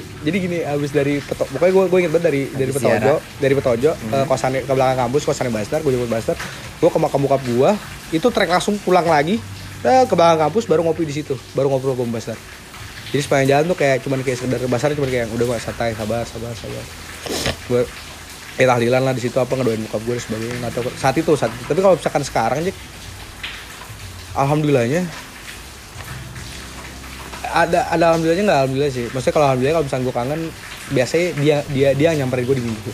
pokoknya gue inget banget dari Petojo siara. Dari Petojo kosan ke belakang kampus, kosan di Basnar, gue jemput Basnar, gue ke makam bokap gue, itu trek langsung pulang lagi ke belakang kampus, baru ngopi di situ, baru ngobrol sama Basnar. Jadi sepanjang jalan tuh kayak cuman kayak sekedar ke Basnar, cuman kayak udah gak santai, sabar. Gue kayak tahlilan lah di situ, apa ngedoain bokap gue dan sebagainya. Nggak tahu saat itu. Tapi kalau misalkan sekarang, Jack, alhamdulillahnya ada alhamdulillahnya nggak, alhamdulillah sih. Maksudnya kalau alhamdulillah kalau misalnya gue kangen, biasanya dia nyamperin gue di mimpi.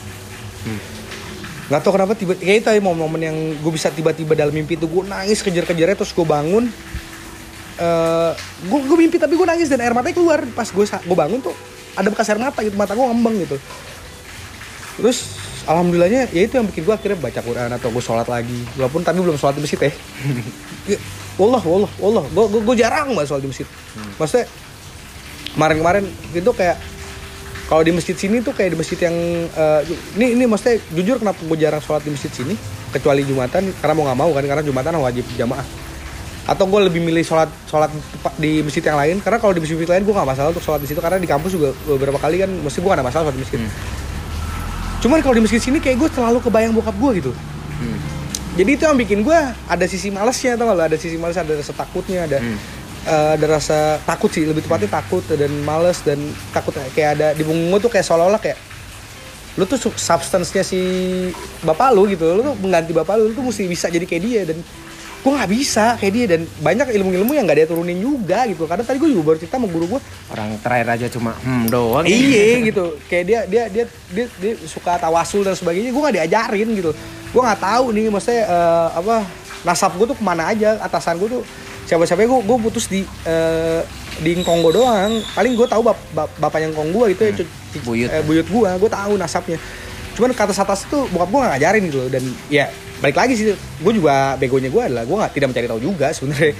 Nggak tau kenapa tiba kayak itu ya, momen-momen yang gue bisa tiba-tiba dalam mimpi itu gue nangis kejar-kejarnya, terus gue bangun. Gue mimpi tapi gue nangis dan air matanya keluar. Pas gue bangun tuh ada bekas air mata gitu, mata gue ngembang gitu. Terus alhamdulillahnya ya itu yang bikin gue akhirnya baca Quran atau gue sholat lagi. Walaupun tapi belum sholat di masjid ya. Wallah. Gue jarang banget sholat di masjid. Maksudnya kemarin-kemarin itu kayak kalau di masjid sini tuh kayak di masjid yang ini maksudnya jujur kenapa gue jarang sholat di masjid sini kecuali Jumatan, karena mau nggak mau kan, karena Jumatan wajib jamaah. Atau gue lebih milih sholat di masjid yang lain, karena kalau di masjid lain gue nggak masalah untuk sholat di situ, karena di kampus juga beberapa kali kan mesti gue nggak ada masalah sholat di masjid. Cuman kalau di masjid sini kayak gue selalu kebayang bokap gue gitu. Jadi itu yang bikin gue ada sisi malasnya, tau gak? Ada sisi malas, ada rasa takutnya, ada rasa takut sih, lebih tepatnya takut dan malas dan takut, kayak ada di punggung gue tuh kayak seolah-olah kayak lu tuh substance-nya si bapak lu gitu, lu tuh mengganti bapak lu tuh mesti bisa jadi kayak dia, dan gue nggak bisa kayak dia, dan banyak ilmu-ilmu yang nggak dia turunin juga gitu. Karena tadi gue juga baru cerita sama guru gue, orang terakhir aja cuma doang. Iya gitu, kayak dia suka tawasul dan sebagainya, gue nggak diajarin gitu. Gue nggak tahu nih maksudnya nasab gue tuh kemana aja, atasan gue tuh siapa-siapa. Gue putus di ngkong gue doang, paling gue tahu bapaknya ngkong gue gitu ya, buyut gue tahu nasabnya. Cuman kata atas itu bokap gue nggak ngajarin gitu loh. Dan ya balik lagi sih, gue juga begonya gue adalah gue tidak mencari tahu juga sebenarnya.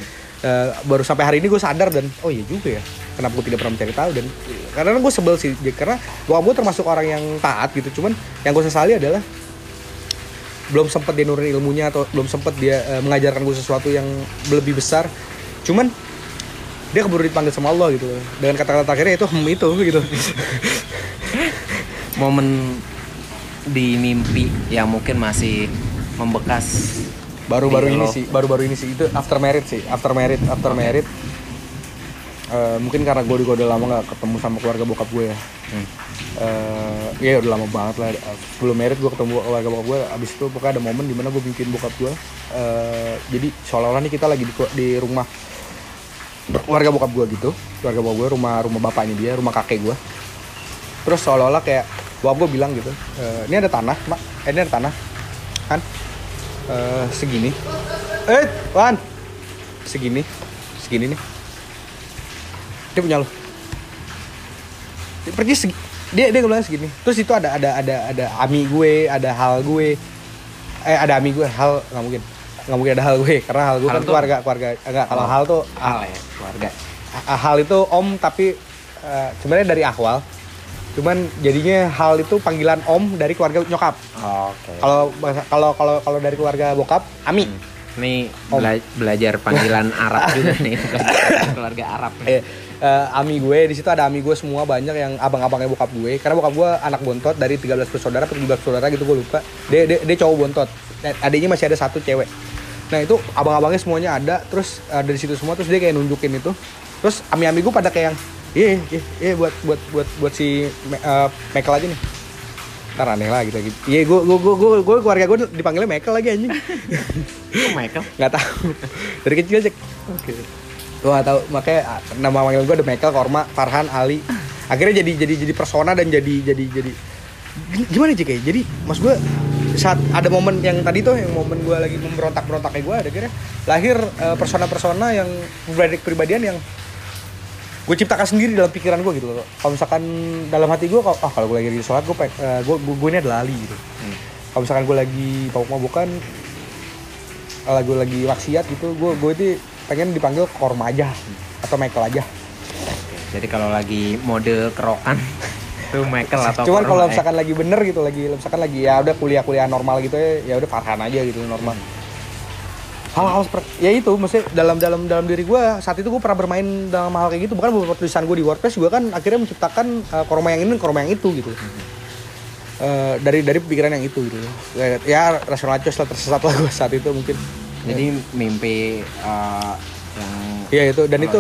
Baru sampai hari ini gue sadar, dan oh iya juga ya kenapa gue tidak pernah mencari tahu. Dan karena gue sebel sih, karena bokap gue termasuk orang yang taat gitu, cuman yang gue sesali adalah belum sempat dia nurunin ilmunya, atau belum sempat dia mengajarkan gue sesuatu yang lebih besar. Cuman dia keburu dipanggil sama Allah gitu dengan kata-kata akhirnya itu gitu. Momen di mimpi yang mungkin masih membekas baru-baru ini sih itu after married. Mungkin karena gue udah lama nggak ketemu sama keluarga bokap gue ya. Ya udah lama banget lah sebelum married gue ketemu keluarga bokap gue. Abis itu pokoknya ada momen dimana gue bikin bokap gue jadi seolah-olah nih kita lagi di rumah keluarga bokap gue gitu, keluarga bokap gue, rumah bapaknya dia, rumah kakek gue. Terus seolah-olah kayak bokap gue bilang gitu, ini ada tanah mak, ini ada tanah kan, segini, Wan, segini nih, dia punya lo, pergi dia bilang segini. Terus itu ada ami gue, ada hal gue, ada ami gue, hal nggak mungkin ada hal gue, karena hal gue hal kan keluarga enggak, kalau hal tuh hal ya keluarga, hal itu om, tapi sebenarnya dari akhwal. Cuman jadinya hal itu panggilan om dari keluarga nyokap. Oke. Kalau dari keluarga bokap, Ami. Ini belajar panggilan Arab juga nih, keluarga Arab. Ami gue, di situ ada ami gue semua, banyak yang abang-abangnya bokap gue. Karena bokap gue anak bontot dari 13 bersaudara atau 17 bersaudara gitu, gue lupa. Dia cowok bontot. Adiknya masih ada satu cewek. Nah, itu abang-abangnya semuanya ada, terus ada di situ semua, terus dia kayak nunjukin itu. Terus ami-ami gue pada kayak yang Iya, buat si Michael aja nih. Ntar aneh lah gitu. Iya, gue keluarga gue dipanggilnya Michael lagi anjing. Kok Michael? Gak tau. Dari kecil aja. Oke. Gue gak tau, makanya nama panggilan gue ada Michael, Korma, Farhan, Ali. Akhirnya jadi persona dan jadi gimana sih kayak? Jadi mas gue saat ada momen yang tadi tuh, yang momen gue lagi memberontak-berontaknya gue, ada akhirnya lahir persona-persona yang kepribadian yang gue ciptakan sendiri dalam pikiran gue gitu loh. Kalau misalkan dalam hati gue, kalau gue lagi di sholat, gue ini adalah Ali gitu. Kalau misalkan gue lagi mabuk-mabukan, kalau gue lagi maksiat gitu, gue itu pengen dipanggil Korma aja atau Michael aja. Jadi kalau lagi mode kerokan tuh Michael atau cuman Korma. Cuman kalau misalkan lagi bener gitu, misalkan lagi ya udah kuliah normal gitu ya udah Farhan aja gitu normal. Hal-hal seperti ya itu, maksudnya dalam diri gue saat itu gue pernah bermain dalam hal kayak gitu. Bukan beberapa tulisan gue di WordPress gue kan akhirnya menciptakan Korma yang ini, Korma yang itu gitu. Dari pikiran yang itu gitu. Ya rasional aja setelah tersesat lah gue saat itu mungkin. Jadi mimpi yang ya itu, dan itu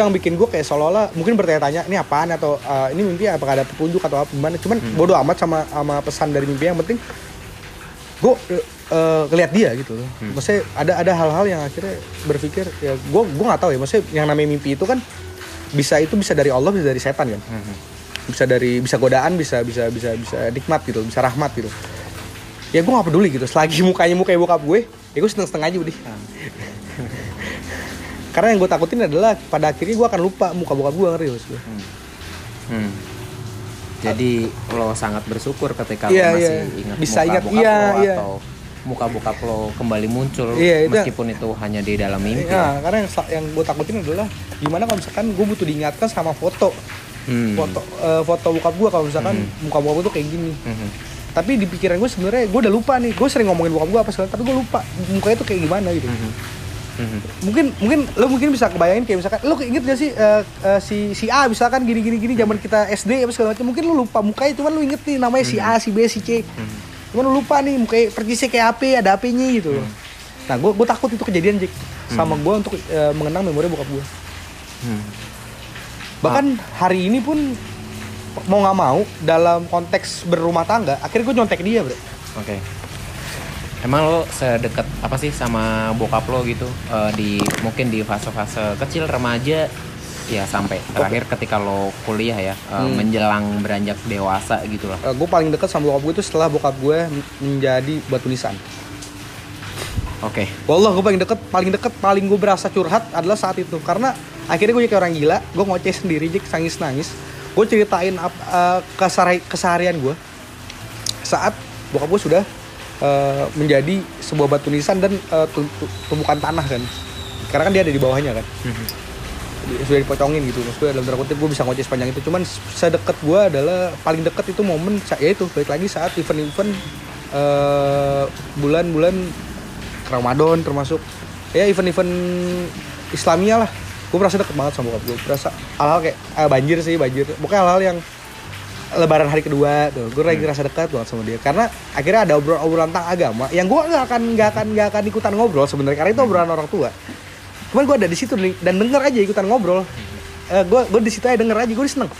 yang bikin gue kayak seolah-olah mungkin bertanya-tanya ini apaan, atau ini mimpi apakah ada petunjuk atau apa gimana. Cuman bodo amat sama pesan dari mimpi, yang penting gue ngeliat dia gitu loh. Maksudnya ada hal-hal yang akhirnya berpikir ya gue nggak tahu ya, maksudnya yang namanya mimpi itu kan bisa itu bisa dari Allah, bisa dari setan kan. Bisa dari godaan, bisa nikmat gitu, bisa rahmat gitu. Ya gue gak peduli gitu, selagi mukanya bokap gue, ya gue seneng-seneng aja udah. Karena yang gue takutin adalah pada akhirnya gue akan lupa muka bokap gue, ngeri maksud gue. Jadi lo sangat bersyukur ketika lo masih ingat muka bokap lo atau muka bokap lo kembali muncul, meskipun itu hanya di dalam mimpi. Ya, karena yang gue takutin adalah gimana kalau misalkan gue butuh diingatkan sama foto, foto bokap gue kalau misalkan muka bokap gue tuh kayak gini. Tapi di pikiran gue sebenarnya gue udah lupa nih, gue sering ngomongin bokap gue apa segala, tapi gue lupa mukanya tuh kayak gimana gitu. Mungkin lo bisa kebayangin kayak misalkan lo inget gak sih si A misalkan gini zaman kita SD apa segala macam, mungkin lo lupa mukanya, cuman lo inget nih namanya si A, si B, si C, cuman lo lupa nih mukanya percisnya kayak apa, ada apanya gitu. Nah gue takut itu kejadian Jack sama gue untuk mengenang memori bokap gue. Bahkan hari ini pun mau nggak mau dalam konteks berumah tangga akhirnya gue nyontek dia, bro. Oke. Emang lo sedekat apa sih sama bokap lo gitu, di mungkin di fase-fase kecil remaja ya sampai terakhir ketika lo kuliah ya, menjelang beranjak dewasa gitu lah. Gue paling dekat sama bokap gue itu setelah bokap gue menjadi buat tulisan. Oke. Wallah gue paling dekat paling gue berasa curhat adalah saat itu, karena akhirnya gue jadi orang gila, gue ngoceh sendiri Jack, nangis-nangis. Gue ceritain keseharian gue saat bokap gue sudah menjadi sebuah batu nisan dan tumpukan tanah kan, karena kan dia ada di bawahnya kan, sudah dipocongin gitu. Maksudnya dalam tanda kutip gue bisa ngoceh sepanjang itu, cuman sedekat gue adalah paling dekat itu momen yaitu balik lagi saat event-event bulan-bulan Ramadan, termasuk ya event-event Islamia lah. Gue merasa deket banget sama bokap gue, merasa hal-hal kayak banjir, pokoknya hal-hal yang lebaran hari kedua tuh, gue lagi ngerasa dekat banget sama dia, karena akhirnya ada obrolan tentang agama yang gue nggak akan ikutan ngobrol sebenarnya, karena itu obrolan orang tua, cuman gue ada di situ dan denger aja ikutan ngobrol, gue di situ aja denger aja, gue seneng,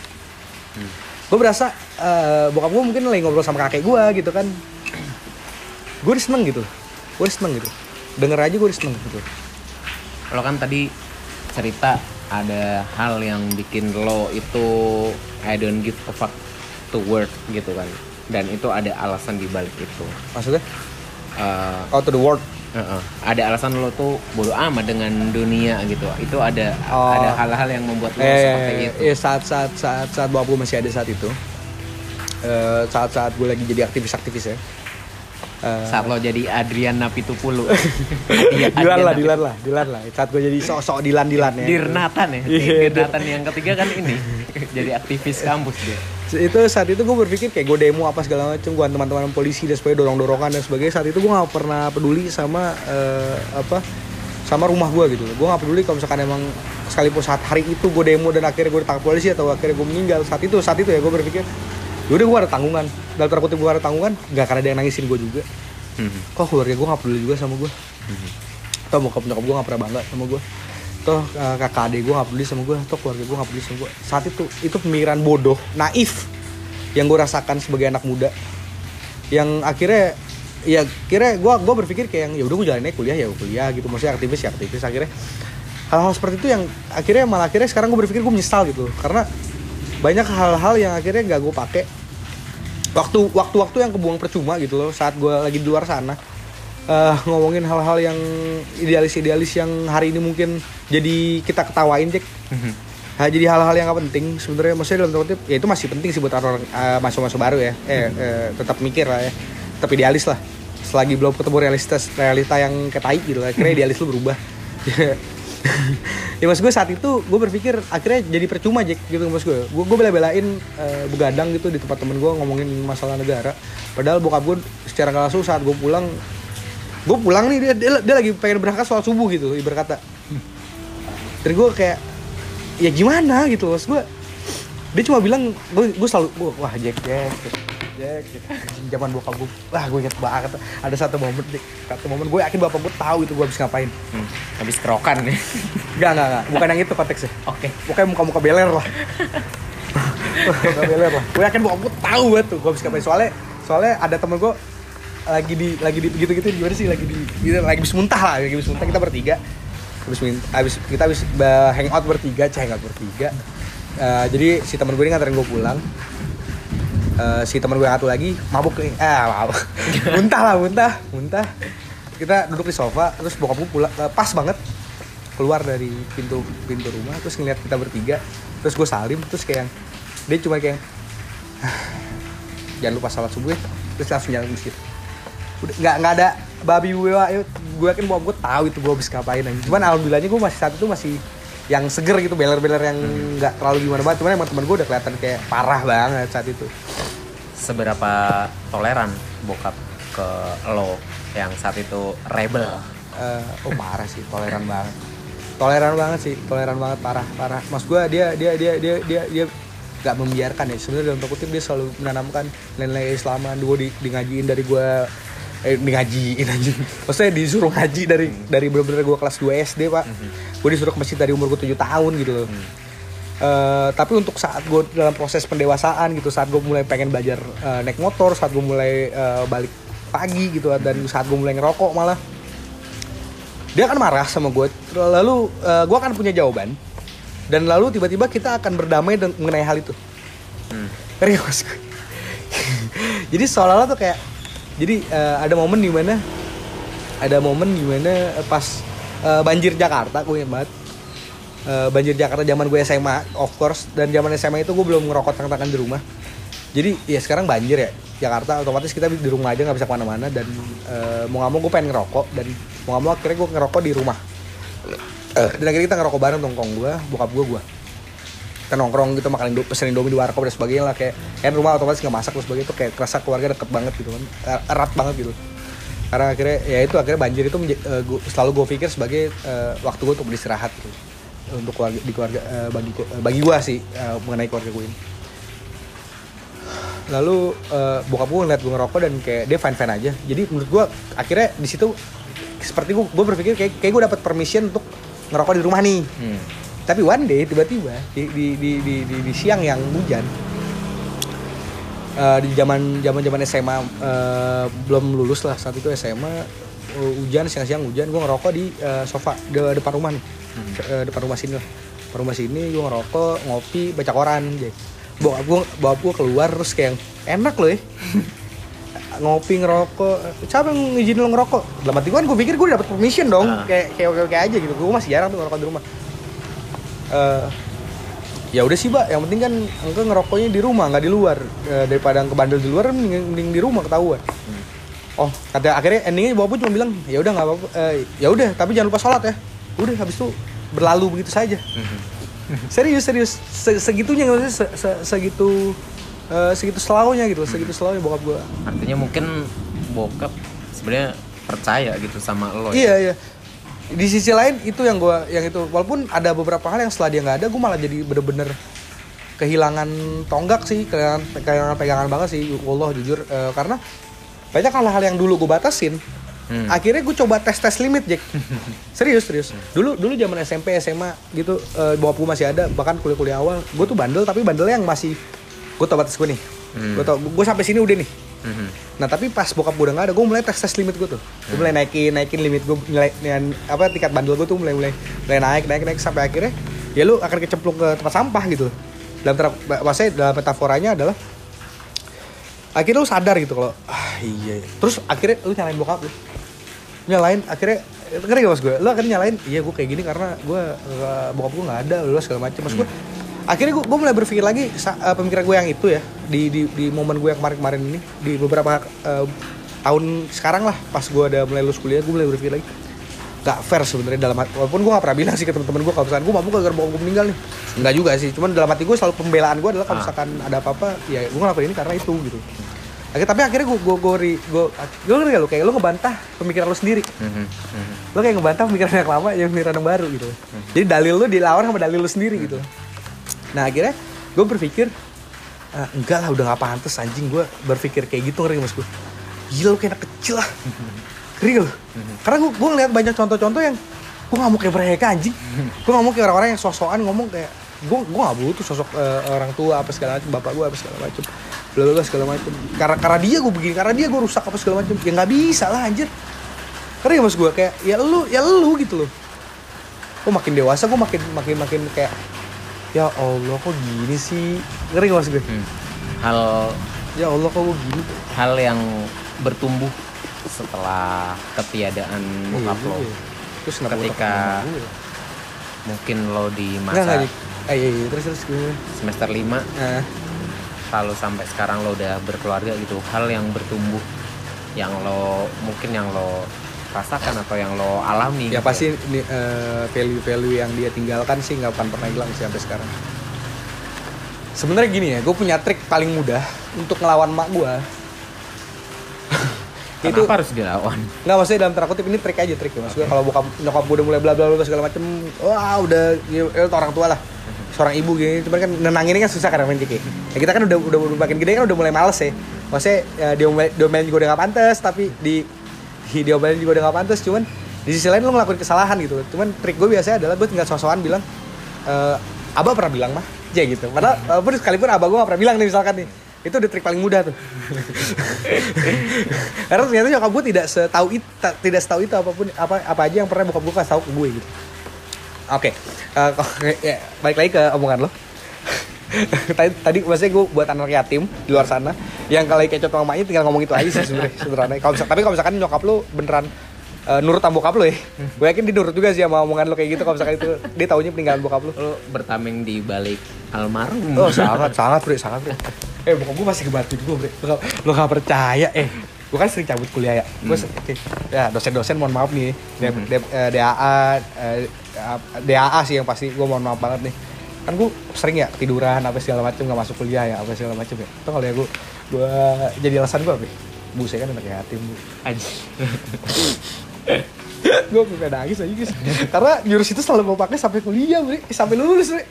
gue berasa bokap gue mungkin lagi ngobrol sama kakek gue gitu kan, gue seneng gitu, denger aja gue seneng gitu. Lo kan tadi cerita ada hal yang bikin lo itu I don't give a fuck to work gitu kan, dan itu ada alasan dibalik itu. Maksudnya? To the world. Ada alasan lo tuh bodo amat dengan dunia gitu. Itu ada hal-hal yang membuat lo seperti itu. Saat bokap gue masih ada saat itu. Saat gue lagi jadi aktivis ya. Saat lo jadi Adrian Napitupulu. Dilan lah. Saat gue jadi sok-sok Dilan ya. Dirnatan yang ketiga kan ini. Jadi aktivis kampus dia. Itu saat itu gue berpikir kayak gue demo apa segala macam, gue teman-teman polisi dan sebagainya, dorong-dorongan dan sebagainya. Saat itu gue enggak pernah peduli sama sama rumah gue gitu. Gue enggak peduli kalau misalkan emang sekalipun saat hari itu gue demo dan akhirnya gue ditangkap polisi atau akhirnya gue meninggal. Saat itu ya gue berpikir yaudah gue ada tanggungan, dalam terkutip gue ada tanggungan, gak akan ada yang nangisin gue juga. Kok keluarga gue gak peduli juga sama gue, toh bokap-nyokap gue gak pernah bangga sama gue, toh kakak adik gue gak peduli sama gue, toh keluarga gue gak peduli sama gue. Saat itu pemikiran bodoh, naif yang gue rasakan sebagai anak muda, yang akhirnya gue berpikir kayak yaudah gue jalanin aja kuliah ya kuliah gitu, maksudnya aktivis. Akhirnya hal-hal seperti itu yang akhirnya sekarang gue berpikir gue menyesal gitu, karena banyak hal-hal yang akhirnya gak gue pakai, waktu-waktu yang kebuang percuma gitu loh saat gue lagi di luar sana, ngomongin hal-hal yang idealis yang hari ini mungkin jadi kita ketawain Jack. Jadi hal-hal yang gak penting sebenarnya, maksudnya dalam terkutip ya itu masih penting sih buat orang masuk-masuk baru ya, tetap mikir lah ya, tetap idealis lah, selagi belum ketemu realita yang ketai gitu lah, akhirnya idealis lo berubah. Ya mas gue saat itu gue berpikir akhirnya jadi percuma Jack gitu mas gue. Gue bela-belain begadang gitu di tempat temen gue ngomongin masalah negara. Padahal bokap gue secara nggak langsung saat gue pulang nih dia lagi pengen berangkat soal subuh gitu ibarat kata. Dan gue kayak ya gimana gitu mas gue. Dia cuma bilang gue selalu wah Jack. Zaman bokap gue, wah gue inget banget ada satu momen gue yakin bapak gue tahu itu gue habis ngapain, habis kerokan nih. Enggak, bukan yang itu konteksnya. Oke. Pokoknya muka-muka beler lah. Gue yakin bokap gue tahu banget tuh gue habis ngapain, soalnya ada temen gue lagi di gitu-gitu gimana sih lagi habis muntah kita bertiga. Habis kita hangout bertiga. Jadi si teman gue ini nganterin gue pulang. Si teman gue yang satu lagi muntah. Kita duduk di sofa, terus bokap gue pulang, pas banget keluar dari pintu rumah, terus ngeliat kita bertiga, terus gue salim, terus kayak dia cuma kayak jangan lupa salat subuh ya, terus langsung jalan masjid. Udah nggak ada babi wewa, gue yakin bokap gue tahu itu gue habis ngapain aja. Cuman alhamdulillahnya gue masih saat itu masih yang seger gitu, beler-beler yang nggak terlalu gimana banget. Cuman emang teman gue udah kelihatan kayak parah banget saat itu. Seberapa toleran bokap ke lo yang saat itu rebel? Oh parah sih, toleran banget parah. Mas gue dia nggak membiarkan ya. Sebenarnya dalam kutip dia selalu menanamkan nilai-nilai Islaman. Gue di ngajiin dari gue ngajiin aja. Maksudnya disuruh ngaji dari bener-bener gue kelas 2 SD, Pak. Gue disuruh ke masjid dari umur gue 7 tahun gitu loh. Tapi untuk saat gue dalam proses pendewasaan gitu, saat gue mulai pengen belajar naik motor, saat gue mulai balik pagi gitu, dan saat gue mulai ngerokok malah, dia akan marah sama gue. Lalu gue akan punya jawaban, dan lalu tiba-tiba kita akan berdamai mengenai hal itu. Ngeri mas gue. Jadi seolah-olah tuh kayak, jadi ada momen dimana pas banjir Jakarta, gue ingat banget. Banjir Jakarta zaman gue SMA, of course. Dan zaman SMA itu gue belum ngerokok tang-tangan di rumah. Jadi ya sekarang banjir ya Jakarta, otomatis kita di rumah aja gak bisa kemana-mana. Dan mau gak mau gue pengen ngerokok. Dan mau gak mau akhirnya gue ngerokok di rumah. Dan akhirnya kita ngerokok bareng, tongkong gue, bokap gue. Kita nongkrong gitu, makan pesenin Indomie di warkop dan sebagainya lah, kayak rumah otomatis nggak masak terus sebagainya, itu kayak kerasa keluarga deket banget gitu kan, erat banget gitu. Karena akhirnya ya itu akhirnya banjir itu selalu gue pikir sebagai waktu gue untuk beristirahat gitu, untuk keluarga, di keluarga, bagi gue sih mengenai keluarga gue ini. Lalu bokap gue ngeliat gue ngerokok dan kayak dia fine aja. Jadi menurut gue akhirnya di situ seperti gue berpikir kayak gue dapat permission untuk ngerokok di rumah nih. Tapi one day tiba-tiba di siang yang hujan, di zaman SMA, belum lulus lah saat itu SMA, hujan, siang-siang hujan, gue ngerokok di sofa depan rumah nih, depan rumah sini gue ngerokok, ngopi, baca koran. Bokap gue keluar terus kayak enak loh ya. Ngopi, ngerokok, siapa yang ngizinin lo ngerokok? Dalam hati gue kan, gue pikir gue dapet permission dong, kayak oke aja gitu. Gue masih jarang tuh ngerokok di rumah. Ya udah sih, Pak, yang penting kan engke ngerokoknya di rumah, nggak di luar. Daripada engke bandel di luar, mending di rumah ketahuan. Oh, kata akhirnya endingnya bapak cuma bilang, ya udah nggak apa-apa, ya udah, tapi jangan lupa sholat ya. Udah, habis itu berlalu begitu saja. Serius, segitunya nggak sih, segitu selaunya gitu, segitu selaunya bokap gua. Artinya mungkin bokap sebenarnya percaya gitu sama lo. Iya ya? Iya. Di sisi lain itu yang itu walaupun ada beberapa hal yang setelah dia nggak ada, gue malah jadi bener-bener kehilangan tonggak sih, kehilangan pegangan banget sih, Allah jujur. Karena banyak hal-hal yang dulu gue batasin, akhirnya gue coba tes limit, Jack. serius dulu zaman SMP SMA gitu, bokap gue masih ada, bahkan kuliah awal gue tuh bandel, tapi bandelnya yang masih gue tau batas gue nih, gue tau gue sampai sini udah nih. Nah tapi pas bokap gue udah nggak ada, gue mulai tes limit gue tuh, gue mulai naikin limit gue, tingkat bandel gue tuh mulai naik sampai akhirnya ya lu akan kecemplung ke tempat sampah gitu. Dalam metaforanya adalah akhirnya lu sadar gitu kalau iya. Terus akhirnya lu nyalain bokap lu, akhirnya keren gak mas gue, lu akhirnya nyalain iya gue kayak gini karena gue bokap gue nggak ada, lu segala macam mas gue. Akhirnya gue mulai berpikir lagi, pemikiran gue yang itu ya, di momen gue yang kemarin ini, di beberapa tahun sekarang lah, pas gue udah mulai lulus kuliah, gue mulai berpikir lagi gak fair sebenarnya dalam hati. Walaupun gue gak pernah bilang sih ke teman-teman gue kalau misalkan gue mabuk gara-gara gue meninggal nih, enggak juga sih, cuman dalam hati gue selalu pembelaan gue adalah kalau misalkan ada apa-apa ya gue ngelakuin ini karena itu gitu. Tapi akhirnya gue ngerti gak lo, kayak lo ngebantah pemikiran lo sendiri, lo kayak ngebantah pemikiran yang lama ya pemikiran yang baru gitu. Jadi dalil lo dilawan sama dalil lo sendiri gitu. Nah akhirnya gue berpikir, enggak lah, udah gak pantas anjing gue berpikir kayak gitu, ngeri mas gue. Gila lu kayak anak kecil lah, ngeri lu. Karena gue ngeliat banyak contoh-contoh yang gue gak mau kayak mereka anjing. Gue gak mau kayak orang-orang yang sosokan ngomong kayak, gue gak butuh sosok orang tua apa segala macam, bapak gue apa segala macam, blablabla segala macam. Karena dia gue begini, karena dia gue rusak apa segala macam. Ya gak bisa lah anjir. Ngeri mas gue, kayak ya lu gitu loh. Gue makin dewasa, gue makin kayak, ya Allah kok gini sih, ngeri gak maksud gue? Hal, ya Allah kok gue gini. Hal yang bertumbuh setelah ketiadaan bokap lo. Terus ketika mungkin lo di masa terus semester 5 lalu sampai sekarang lo udah berkeluarga gitu, hal yang bertumbuh yang lo mungkin yang lo rasakan atau yang lo alami ya gitu. Pasti value-value yang dia tinggalkan sih nggak akan pernah hilang sih sampai sekarang. Sebenarnya gini ya, gue punya trik paling mudah untuk ngelawan mak gue. Kenapa itu harus dilawan? Nggak, maksudnya dalam tanda kutip ini trik aja, trik ya. Maksudnya kalau nyokap gue udah mulai bla bla bla segala macem, wah udah ya, orang tua lah, seorang ibu gini. Cuman kan nenangin ini kan susah karena main kiki. Ya kita kan udah makin gede kan udah mulai males ya. Maksudnya ya, diomelin juga udah nggak pantas, tapi diomelin juga udah nggak pantas. Cuman di sisi lain lo ngelakuin kesalahan gitu. Cuman trik gue biasanya adalah gue tinggal so-soan bilang, Abah pernah bilang mah, aja gitu. Padahal walaupun sekalipun Abah gue nggak pernah bilang nih misalkan nih. Itu udah trik paling mudah tuh. Karena ternyata nyokap gue tidak setahu itu apapun apa aja yang pernah bokap gue kasih tahu ke gue gitu. Oke, ya, balik lagi ke omongan lo. Tadi maksudnya gue buat anak yatim di luar sana yang kalau kecot sama mamanya tinggal ngomong itu aja sih sebenarnya. Tapi kalau misalkan nyokap lo beneran nurut sama bokap lo ya, gue yakin dia nurut juga sih sama omongan lo kayak gitu. Kalau misalkan itu dia taunya peninggalan bokap lo. Lo bertameng di balik almarhum. Oh sangat bro. Bokap gue masih ngebantuin gue bro. Lo gak percaya gue kan sering cabut kuliah ya. Gue ya dosen-dosen mohon maaf nih, DAA sih yang pasti gue mohon maaf banget nih. Kan gue sering ya tiduran apa segala macem, gak masuk kuliah ya apa segala macem ya. Itu kalau ya gue jadi alasan gue bro. Bu saya kan anak yatim bu. Gue sampai nangis aja guys. Karena jurus itu selalu gue pakai sampai kuliah bro, sampai lulus bro.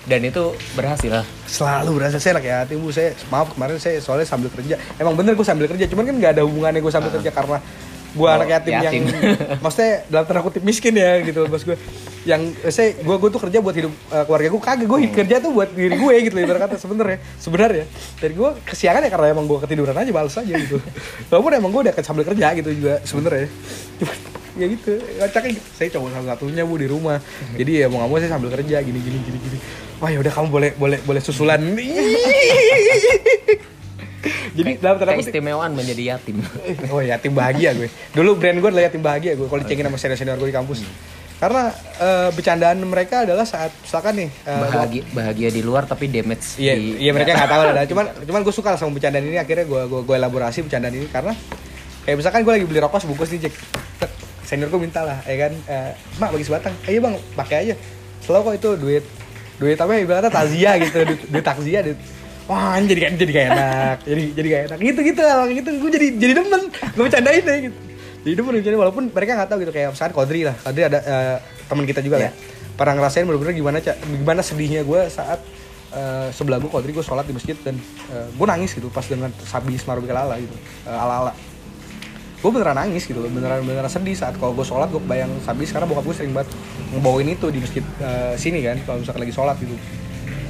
Dan itu berhasil. Selalu berhasil. Saya anak yatim bu. Saya maaf kemarin saya soalnya sambil kerja. Emang bener gue sambil kerja. Cuman kan nggak ada hubungannya gue sambil kerja karena gue anak yatim. Yang maksudnya dalam tanda kutip miskin ya gitu bos gue. Yang saya gue tuh kerja buat hidup keluarga gue, kagak gue kerja tuh buat diri gue gitu ibarat kata sebenarnya dan gue kesiangan ya karena emang gue ketiduran aja balas aja gitu. Walaupun emang gue udah sambil kerja gitu juga sebenarnya. Ya gitu kacaknya gitu. Saya cowok satu-satunya bu di rumah, jadi ya mau nggak mau saya sambil kerja gini. Wah ya udah kamu boleh susulan. Jadi dalam tanda kutip keistimewaan menjadi yatim. Oh yatim bahagia gue. Dulu brand gue adalah yatim bahagia gue kalau dicengin sama senior-senior gue di kampus. Karena bercandaan mereka adalah saat misalkan nih bahagia di luar tapi damage iya mereka nggak tahu lah. Cuman gue suka sama bercandaan ini, akhirnya gue elaborasi bercandaan ini karena kayak misalkan gue lagi beli rokok sebungkus nih Jack, senior gue minta lah ya kan, mak bagi sebatang, ayo bang pakai aja, selalu kok itu duit tapi ibaratnya takziah gitu, duit takziah duit. Wah jadi gak enak, jadi gak enak gitu orang gitu. Gue jadi demen gue bercandain deh gitu. Jadi itu bener-bener walaupun mereka nggak tahu gitu, kayak misalkan Kodri ada teman kita juga lah. Pernah ngerasain bener-bener gimana sedihnya gue saat sebelah gue Kodri gue sholat di masjid dan gue nangis gitu pas dengan sabi Ismarubilala gitu ala-ala. Gue beneran nangis gitu, beneran sedih saat kalau gue sholat gue kebayang sabi karena bokap gue sering banget ngebawain itu di masjid sini kan kalau misalkan lagi sholat gitu.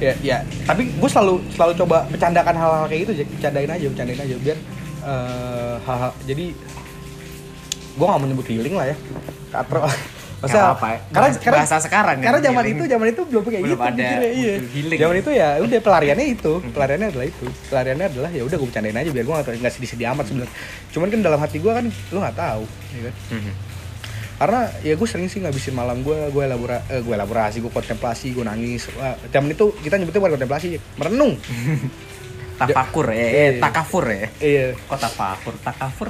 Ya tapi gue selalu coba bercandakan hal-hal kayak gitu, bercandain aja biar hal-hal jadi gue nggak mau nyebut healing lah ya, katro. Masalah apa? Karena bahasa sekarang. Karena zaman itu belum kayak gitu. Iya. Zaman itu ya udah pelariannya adalah itu. Pelariannya adalah ya udah gue bercandain aja biar gue nggak sedih-sedih amat sebenarnya. Cuman kan dalam hati gue kan lo nggak tahu, ya kan? Karena ya gue sering sih ngabisin malam gue elaborasi, gue kontemplasi, gue nangis. Wah, zaman itu kita nyebutnya bukan kontemplasi, merenung. Takafur ya. Iya. Kok takafur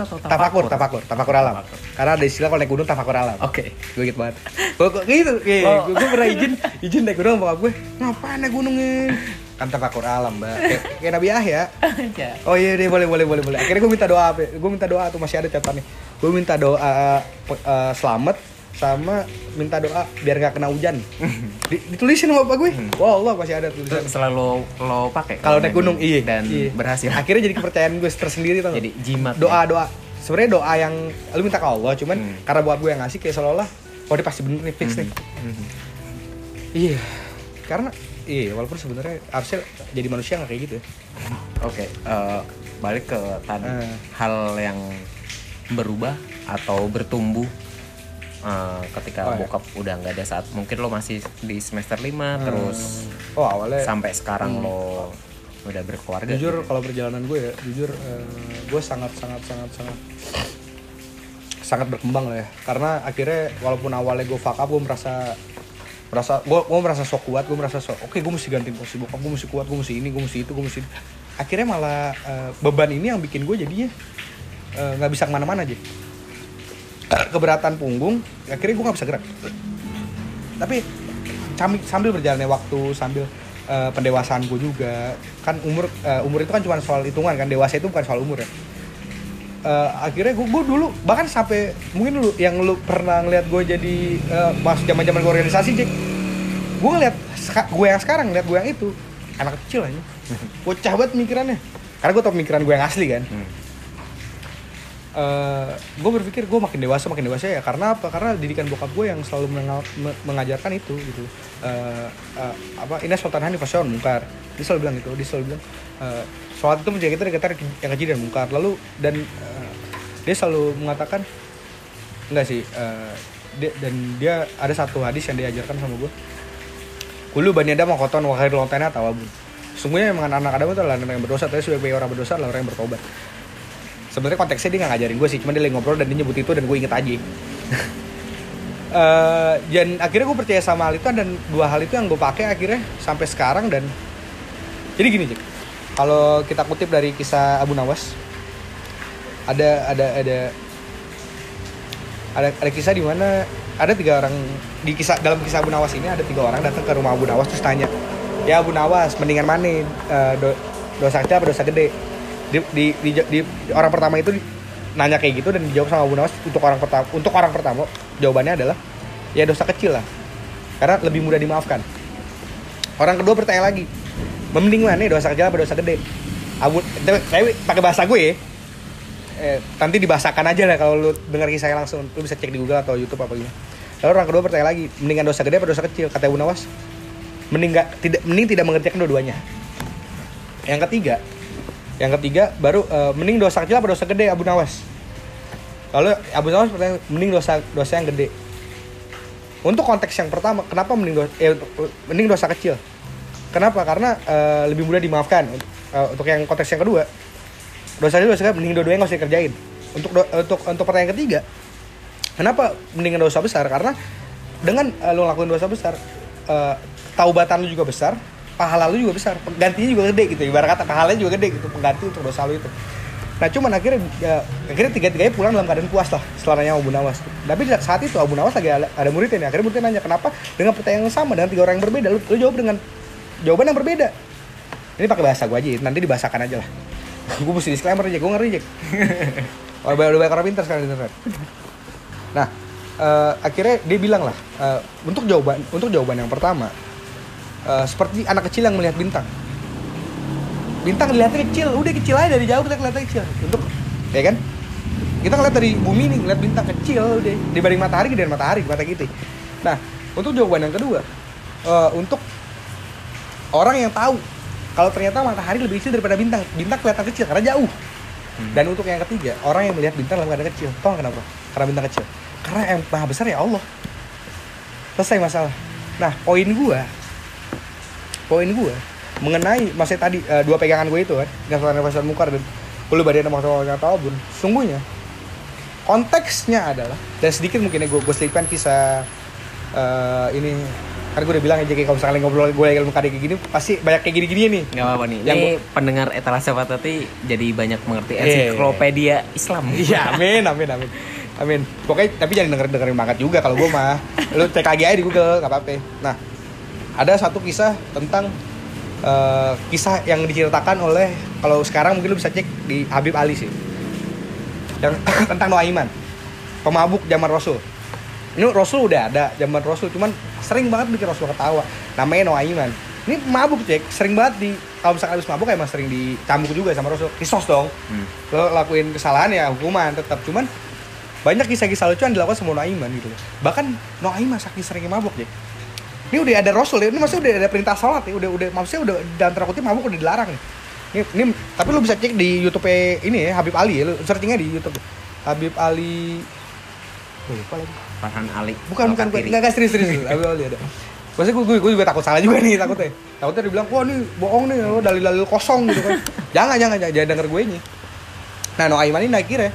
atau tafakur? Tafakur alam. Tafakur. Karena ada istilah kalau naik gunung tafakur alam. Oke. Okay. Gue gitu banget. Kok gitu? Gue pernah izin naik gunung sama bokap gue. Ngapain naik gunungin? Kan tafakur alam, Mbak. Kayak Nabi Yahya. Ya. Oh iya deh, boleh. Akhirnya gue minta doa. Gue minta doa tuh masih ada catatannya. Gue minta doa selamat sama minta doa biar nggak kena hujan. Ditulisin sama bapak gue. Wah Allah masih ada tulisan. Selalu lo pakai kalau naik gunung dan berhasil. Akhirnya jadi kepercayaan gue tersendiri tau. Jadi jimat. Doa. Sebenarnya doa yang lu minta ke Allah, cuman karena buat gue yang ngasih kayak seolah-olah dia pasti bener nih fix nih. Iya. Karena walaupun sebenarnya harusnya jadi manusia nggak kayak gitu ya. Oke, balik ke tadi hal yang berubah atau bertumbuh ketika bokap udah nggak ada saat mungkin lo masih di semester 5 terus awalnya sampai sekarang lo udah berkeluarga. Jujur gitu. Kalau perjalanan gue ya jujur gue sangat berkembang lah ya, karena akhirnya walaupun awalnya gue fuck up, gue merasa sok kuat, gue merasa sok oke, gue mesti gantiin posisi bokap, gue mesti kuat, gue mesti ini, gue mesti itu, gue mesti ini. Akhirnya malah beban ini yang bikin gue jadinya nggak bisa kemana-mana aja, keberatan punggung, akhirnya gue nggak bisa gerak. Tapi sambil berjalannya waktu, sambil pendewasaan gue juga kan, umur itu kan cuma soal hitungan kan, dewasa itu bukan soal umur ya. Akhirnya gue dulu bahkan sampai mungkin dulu yang lu pernah ngeliat gue jadi pas zaman-zaman gue organisasi, Jack, gue ngeliat gue yang sekarang, ngeliat gue yang itu anak kecil aja, bocah banget mikirannya, karena gue tau pemikiran gue yang asli kan. Gue berpikir gue makin dewasa ya, karena apa? Karena didikan bokap gue yang selalu mengajarkan itu gitu. Ini Sultan Hanif Fasyon Mungkar, dia selalu bilang sholat itu menjaga kita dari kata yang keji dan mungkar. Lalu dia selalu mengatakan dia ada satu hadis yang diajarkan sama gue. Kulu bani Adam koton wa khairul lantana tawabun. Sungguhnya memang anak Adam itu adalah anak yang berdosa, tapi sebagai orang berdosa adalah orang yang bertobat. Sebenarnya konteksnya dia nggak ngajarin gue sih, cuma dia lagi ngobrol dan dia nyebut itu dan gue inget aja. Dan akhirnya gue percaya sama hal itu, dan dua hal itu yang gue pakai akhirnya sampai sekarang. Dan jadi gini, Jack. Kalau kita kutip dari kisah Abu Nawas, ada kisah di mana ada 3 orang di kisah, dalam kisah Abu Nawas ini ada 3 orang datang ke rumah Abu Nawas terus tanya, ya Abu Nawas, mendingan mana dosa kecil apa dosa gede? Di orang pertama itu nanya kayak gitu dan dijawab sama Abu Nawas untuk orang pertama jawabannya adalah ya dosa kecil lah, karena lebih mudah dimaafkan. Orang kedua bertanya lagi, mending mana dosa kecil apa dosa gede? Tapi pakai bahasa gue ya. Nanti dibahasakan aja lah kalau lu dengar kisahnya langsung, lu bisa cek di Google atau YouTube apa gitu. Lalu orang kedua bertanya lagi, mendingan dosa gede apa dosa kecil? Kata Abu Nawas, mending tidak mengerjakan dua-duanya. Yang ketiga baru mending dosa kecil apa dosa gede, Abu Nawas. Lalu Abu Nawas bertanya, mending dosa yang gede. Untuk konteks yang pertama, kenapa mending dosa kecil? Kenapa? Karena lebih mudah dimaafkan. Untuk yang konteks yang kedua, dosa mending dua-duanya nggak usah dikerjain. Untuk pertanyaan ketiga, kenapa mendingan dosa besar? Karena dengan lo lakuin dosa besar, taubatan lo juga besar, pahala lo juga besar, penggantinya juga gede gitu. Ibarat kata pahalanya juga gede gitu, pengganti untuk dosa lo itu. Nah cuman akhirnya tiga-tiganya pulang dalam keadaan puas lah setelah nanya Abu Nawas. Tapi saat itu Abu Nawas lagi ada muridnya nih. Akhirnya muridnya nanya, kenapa dengan pertanyaan yang sama dengan 3 orang yang berbeda, lo jawab dengan jawaban yang berbeda? Ini pakai bahasa gue aja, nanti dibahasakan aja lah. Gue mesti disclaimer aja, gue ngeri Jack. Udah banyak orang pintar sekarang di internet. Nah, akhirnya dia bilang lah, untuk jawaban yang pertama, seperti anak kecil yang melihat bintang. Bintang dilihatnya kecil, udah kecil aja dari jauh kita kelihatan kecil. Untuk, ya kan? Kita ngeliat dari bumi nih, ngeliat bintang kecil deh. Dibanding matahari, gedean matahari, kata gitu. Nah, untuk jawaban yang kedua, untuk orang yang tahu kalau ternyata matahari lebih kecil daripada bintang, bintang kelihatan kecil karena jauh. Dan untuk yang ketiga, orang yang melihat bintang dalam keadaan kecil. Tau kenapa? Karena bintang kecil. Karena yang maha besar ya Allah. Selesai masalah. Nah, poin gue mengenai maksudnya tadi 2 pegangan gue itu kan, yang soal Fasyon Mungkar dan Ulu Badan Maksudnya Ta'abun. Sungguhnya konteksnya adalah, dan sedikit mungkin gue selipkan kisah ini. Karena gue udah bilang aja, kayak kalau misalkan ngobrol gue lagi sama kayak gini pasti banyak kayak gini-gini nih. Gak apa-apa nih, yang ini pendengar Etalase Patah Hati jadi banyak mengerti ensiklopedia Islam. Iya, amin. Pokoknya tapi jangan dengerin banget juga kalau gue mah. Lu cek lagi aja di Google, gak apa-apa. Nah, ada satu kisah tentang kisah yang diceritakan oleh, kalau sekarang mungkin lu bisa cek di Habib Ali sih, yang tentang Nuaiman, pemabuk zaman Rasul. Ini Rasul udah ada zaman Rasul, cuman sering banget bikin Rasul ketawa. Namanya Nuaiman. Ini mabuk, Cek, sering banget kalau misalkan habis mabuk emang sering dicambuk juga sama Rasul. Kisos dong. Lo lakuin kesalahan ya hukuman tetap. Cuman banyak kisah-kisah lucu yang dilakukan sama Nuaiman gitu. Bahkan Nuaiman saking seringnya mabuk, Cek. Ini udah ada Rasul ya. Ini maksudnya udah ada perintah salat ya. Udah maksudnya udah dalam tanda kutip mabuk udah dilarang nih. Ini tapi lo bisa cek di YouTube ini ya, Habib Ali ya. Lo searchingnya di YouTube. Habib Ali Farhan Ali. Bukan. Enggak serius. Abu Ali ada. Maksudnya gue juga takut salah juga nih, takutnya dibilang, wah nih bohong nih, dalil-dalil kosong gitu kan. Jangan denger gue nih. Nah, Nuaiman ini akhirnya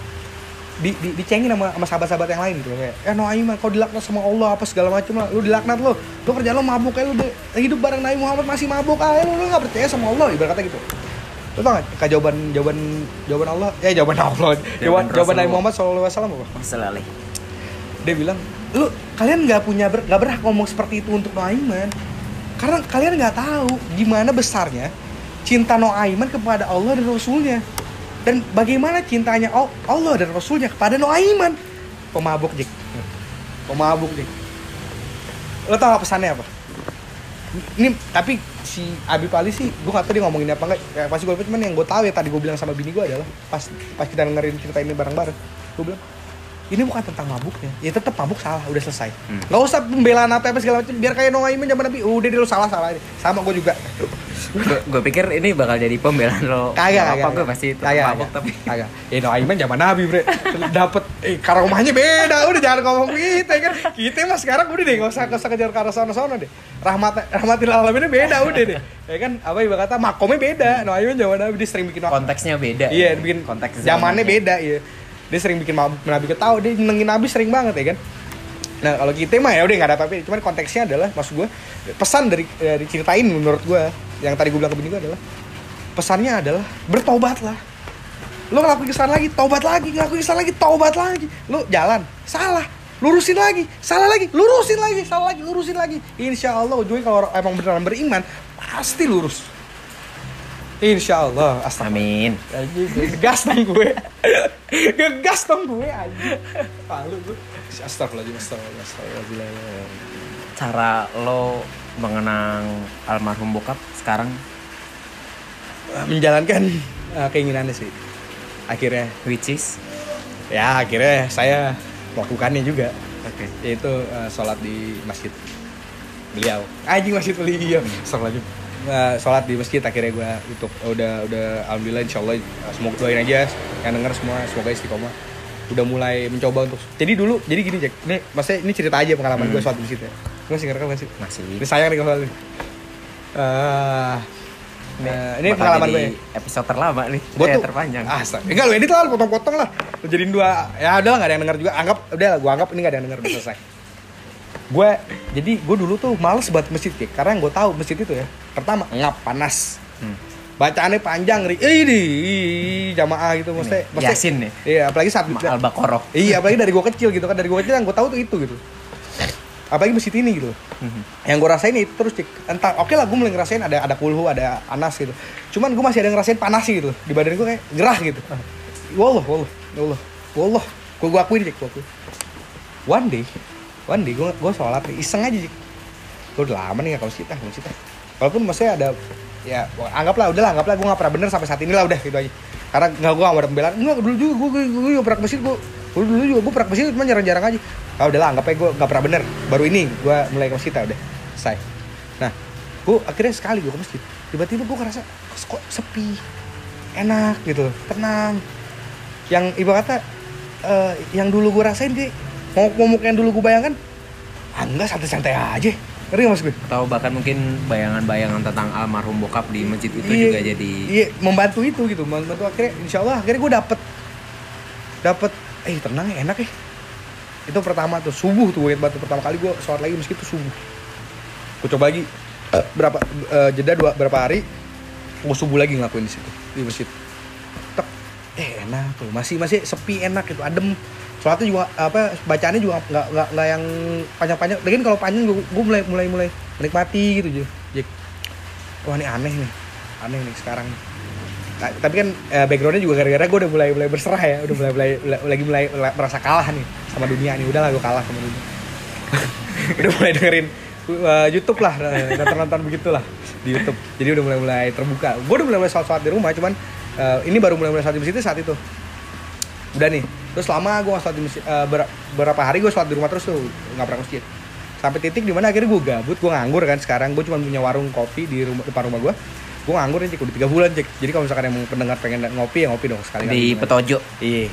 dicengin sama sahabat-sahabat yang lain gitu kayak, Nuaiman kau dilaknat sama Allah apa segala macam lah, lu dilaknat lo kerja lo mabuk kayak lu hidup bareng Nabi Muhammad masih mabuk, lu nggak percaya sama Allah ibarat kata gitu. Lo tau nggak jawaban Allah, jawaban Nabi Muhammad SAW apa? Selalu. Dia bilang, lu kalian nggak berhak ngomong seperti itu untuk Nuaiman karena kalian nggak tahu gimana besarnya cinta Nuaiman kepada Allah dan Rasulnya dan bagaimana cintanya Allah dan Rasulnya kepada Nuaiman. Pemabuk Jack. Lo tau pesannya apa? Ini tapi si Habib Ali sih gue nggak tahu dia ngomongin apa nggak ya, pasti gue lupa, cuman yang gue tahu ya tadi gue bilang sama bini gue adalah pas kita dengerin cerita ini bareng-bareng gue bilang ini bukan tentang mabuknya, ya tetap mabuk salah, udah selesai. Gak usah pembelaan apa segala macam, biar kayak Nuaiman zaman Nabi, udah deh lo salah ini. Sama gue juga. Gue pikir ini bakal jadi pembelaan lo. Kagak. Gue pasti mabuk tapi. Kagak. Ya Nuaiman zaman Nabi bre, dapet karomahnya beda, udah jangan ngomong kita kan. Kita mah sekarang udah deh, gak usah kejar ke arah sana deh. Rahmatil alaminnya beda udah deh. Ya kan, apa ibu kata makomnya beda. Nuaiman zaman Nabi dia sering bikin konteksnya beda. Iya, bikin konteks zamannya beda ya. Dia sering bikin Nabi ketawa, dia nyenengin Nabi sering banget ya kan. Nah kalau kita mah ya udah nggak ada apa-apa, cuman konteksnya adalah maksud gue pesan dari ceritain menurut gue yang tadi gue bilang ke bini gue adalah pesannya adalah bertobatlah. Lo ngelakuin kesalahan lagi, tobat lagi, ngelakuin kesalahan lagi, tobat lagi. Lo jalan salah, lurusin lagi, salah lagi, lurusin lagi, salah lagi, lurusin lagi. Insya Allah ujungnya kalau orang emang beneran beriman pasti lurus. Insya Allah, amin. Gegas dong gue aja. Palu gue. Astagfirullahaladzim. Cara lo mengenang almarhum bokap sekarang? Menjalankan keinginannya sih. Akhirnya, which is? Ya akhirnya saya melakukannya juga. Oke. Yaitu sholat di masjid beliau. Anjing masjid beliau. Astagfirullahaladzim. Sholat di masjid akhirnya gue untuk udah alhamdulillah insyaallah semoga doain aja yang denger semua semoga istiqomah udah mulai mencoba untuk jadi gini Jack ini maksudnya ini cerita aja pengalaman gue sholat di masjid ya gue masih ngerekam gak sih? Masih ini sayang nih sholat ini pengalaman gue episode terlama nih gue tuh terpanjang enggak lu edit lah lu potong-potong lah lu jadiin dua ya udah lah gak ada yang denger juga gue anggap ini gak ada yang denger udah selesai. Gue dulu tuh males buat masjid ya karena yang gue tahu masjid itu ya pertama ngap panas bacaannya panjang jamaah gitu maksudnya Yasin nih iya apalagi saat Al-Baqarah iya apalagi dari gue kecil yang gue tahu tuh itu gitu apalagi masjid ini gitu yang gue rasain itu terus entah oke lah gue mulai ngerasain ada kulhu ada anas gitu cuman gue masih ada ngerasain panas gitu di badan gue kayak gerah gitu wallah gue akuin one day gue sholat iseng aja gue udah lama nih gak kalau cita walaupun maksudnya ada ya anggaplah gue gak pernah bener sampai saat ini lah udah gitu aja karena gue gak ada pembelaan enggak dulu juga gue pernah ke masjid gue pernah ke masjid cuma jarang-jarang aja kalau udah lah anggap aja gue gak pernah bener baru ini gue mulai ke masjid udah selesai. Nah gue akhirnya sekali gue ke masjid tiba-tiba gue ngerasa kok sepi enak gitu tenang yang ibaratnya yang dulu gue rasain deh momok-momok yang dulu gue bayangkan enggak santai-santai aja ngerti gak mas gue? Atau bahkan mungkin bayangan-bayangan tentang almarhum bokap di masjid itu juga jadi membantu itu gitu membantu akhirnya insyaallah akhirnya gue dapet tenang ya enak ya itu pertama tuh subuh tuh gue bantu pertama kali gue sholat lagi meski itu subuh gue coba lagi berapa hari gue subuh lagi ngelakuin di situ di masjid enak tuh masih sepi enak gitu adem sholatnya juga apa bacaannya juga nggak yang panjang-panjang lagian kalau panjang gue mulai menikmati gitu Jack wah ini aneh nih sekarang nah, tapi kan backgroundnya juga gara-gara gue udah mulai berserah ya udah mulai merasa kalah nih sama dunia nih udahlah gue kalah sama dunia udah mulai dengerin YouTube lah nonton begitulah di YouTube jadi udah mulai terbuka gue udah mulai sholat di rumah cuman ini baru mulai sholat di masjid saat itu udah nih terus lama gue sholat di masjid berapa hari gue sholat di rumah terus tuh nggak pernah masjid sampai titik dimana akhirnya gue gabut gue nganggur kan sekarang gue cuma punya warung kopi di depan rumah gue nganggur nih Cik udah 3 bulan Cik jadi kalau misalkan yang pendengar pengen ngopi ya ngopi dong sekali di Petojo iya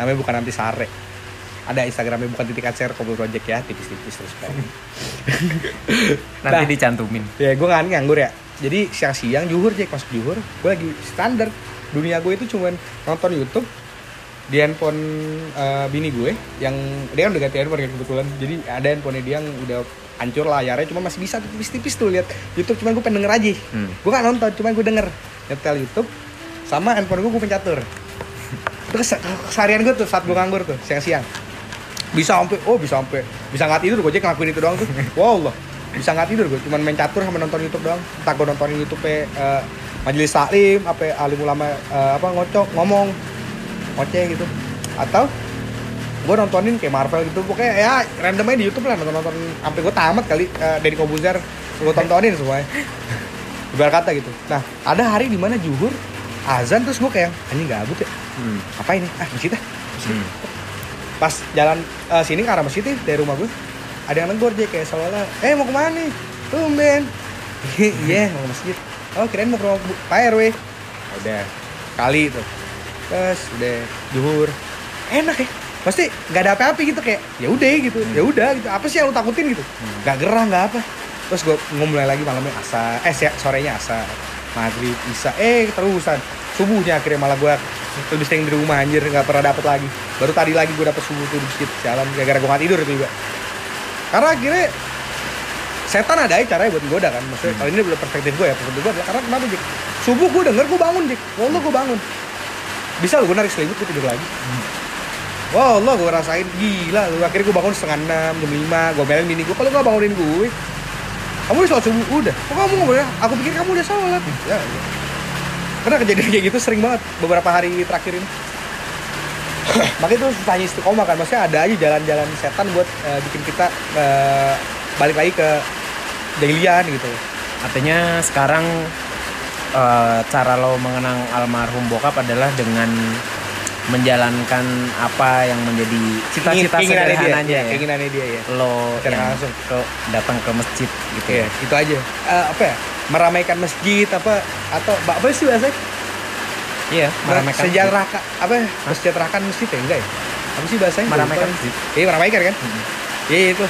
namanya bukan nanti sare Ada Instagramnya, bukan titik acer Kobo Project ya, tipis-tipis terus kan. Nanti dicantumin. Ya gue kan nganggur ya. Jadi siang-siang zuhur Jack, masuk zuhur, gue lagi standar. Dunia gue itu cuman nonton YouTube di handphone bini gue yang dia kan udah ganti handphone kebetulan. Jadi ada handphonenya dia yang udah hancur layarnya, cuma masih bisa tipis-tipis tuh lihat YouTube. Cuman gue pengen denger aja. Gue gak nonton, cuman gue denger nyetel YouTube sama handphone gue pencatur. Terus keseharian gue tuh saat gue nganggur tuh siang-siang. Bisa nggak tidur gue aja ngelakuin itu doang tuh. Wow Allah, bisa nggak tidur gue, cuman main catur sama nonton YouTube doang. Entah gue nontonin YouTube-nya majelis taklim, apa alim ulama apa ngocok, ngomong, ngoceh gitu. Atau gue nontonin kayak Marvel gitu, pokoknya ya random aja di YouTube lah, nonton-nonton sampai gue tamat kali. Deddy Cobuzer gue tontonin semuanya. Ibarat kata gitu. Nah ada hari di mana zuhur azan terus gue kayak anjing gabut ya. Apa ini? Ah masjid dah. Pas jalan sini ke arah masjid nih, dari rumah gue ada yang negur aja kayak seolah-olah, mau kemana nih? Tumben. Iya mau ke masjid. Oh kirain mau ke rumah Pak RW. Udah kali itu. Terus udah zuhur. Enak ya. Pasti nggak ada apa-apa gitu kayak ya udah gitu. Ya udah gitu. Apa sih yang lu takutin gitu? Nggak gerah nggak apa. Terus gue mulai lagi malamnya asa. Sorenya asa. Maghrib Isya. Terusan. Subuhnya akhirnya malah gue lebih sering di rumah anjir, nggak pernah dapet lagi. Baru tadi lagi gue dapet subuh tuh sedikit jalan gara-gara gue nggak tidur itu juga. Karena akhirnya setan ada aja caranya buat menggoda kan. Maksudnya kalau ini udah perspektif gue ya, perspektif gue adalah karena kenapa Jik? Subuh gue denger gue bangun Jik. Wallah gue bangun. Bisa lo gue narik selimut gue tidur lagi. Wallah gue rasain gila. Akhirnya gue bangun 5:30, 5:00. Gue beleng bini gue kalau nggak bangunin gue. Kamu udah sholat subuh udah. Kok kamu nggak boleh? Aku pikir kamu udah sholat. Ya. Karena kejadian kayak gitu sering banget beberapa hari terakhir ini. Makanya tuh tanya istiqomah kan, maksudnya ada aja jalan-jalan setan buat bikin kita balik lagi ke jahilian gitu. Artinya sekarang cara lo mengenang almarhum bokap adalah dengan menjalankan apa yang menjadi cita-cita sederhananya dia, ya. Keinginannya dia ya. Lo langsung datang ke masjid gitu ya. Itu aja. Apa ya? Meramaikan masjid apa atau apa sih bahasa? Iya, meramaikan sejarah apa? Mensejahterakan masjid ya enggak ya? Apa sih bahasanya? Meramaikan masjid. Iya, meramaikan kan? Iya itu.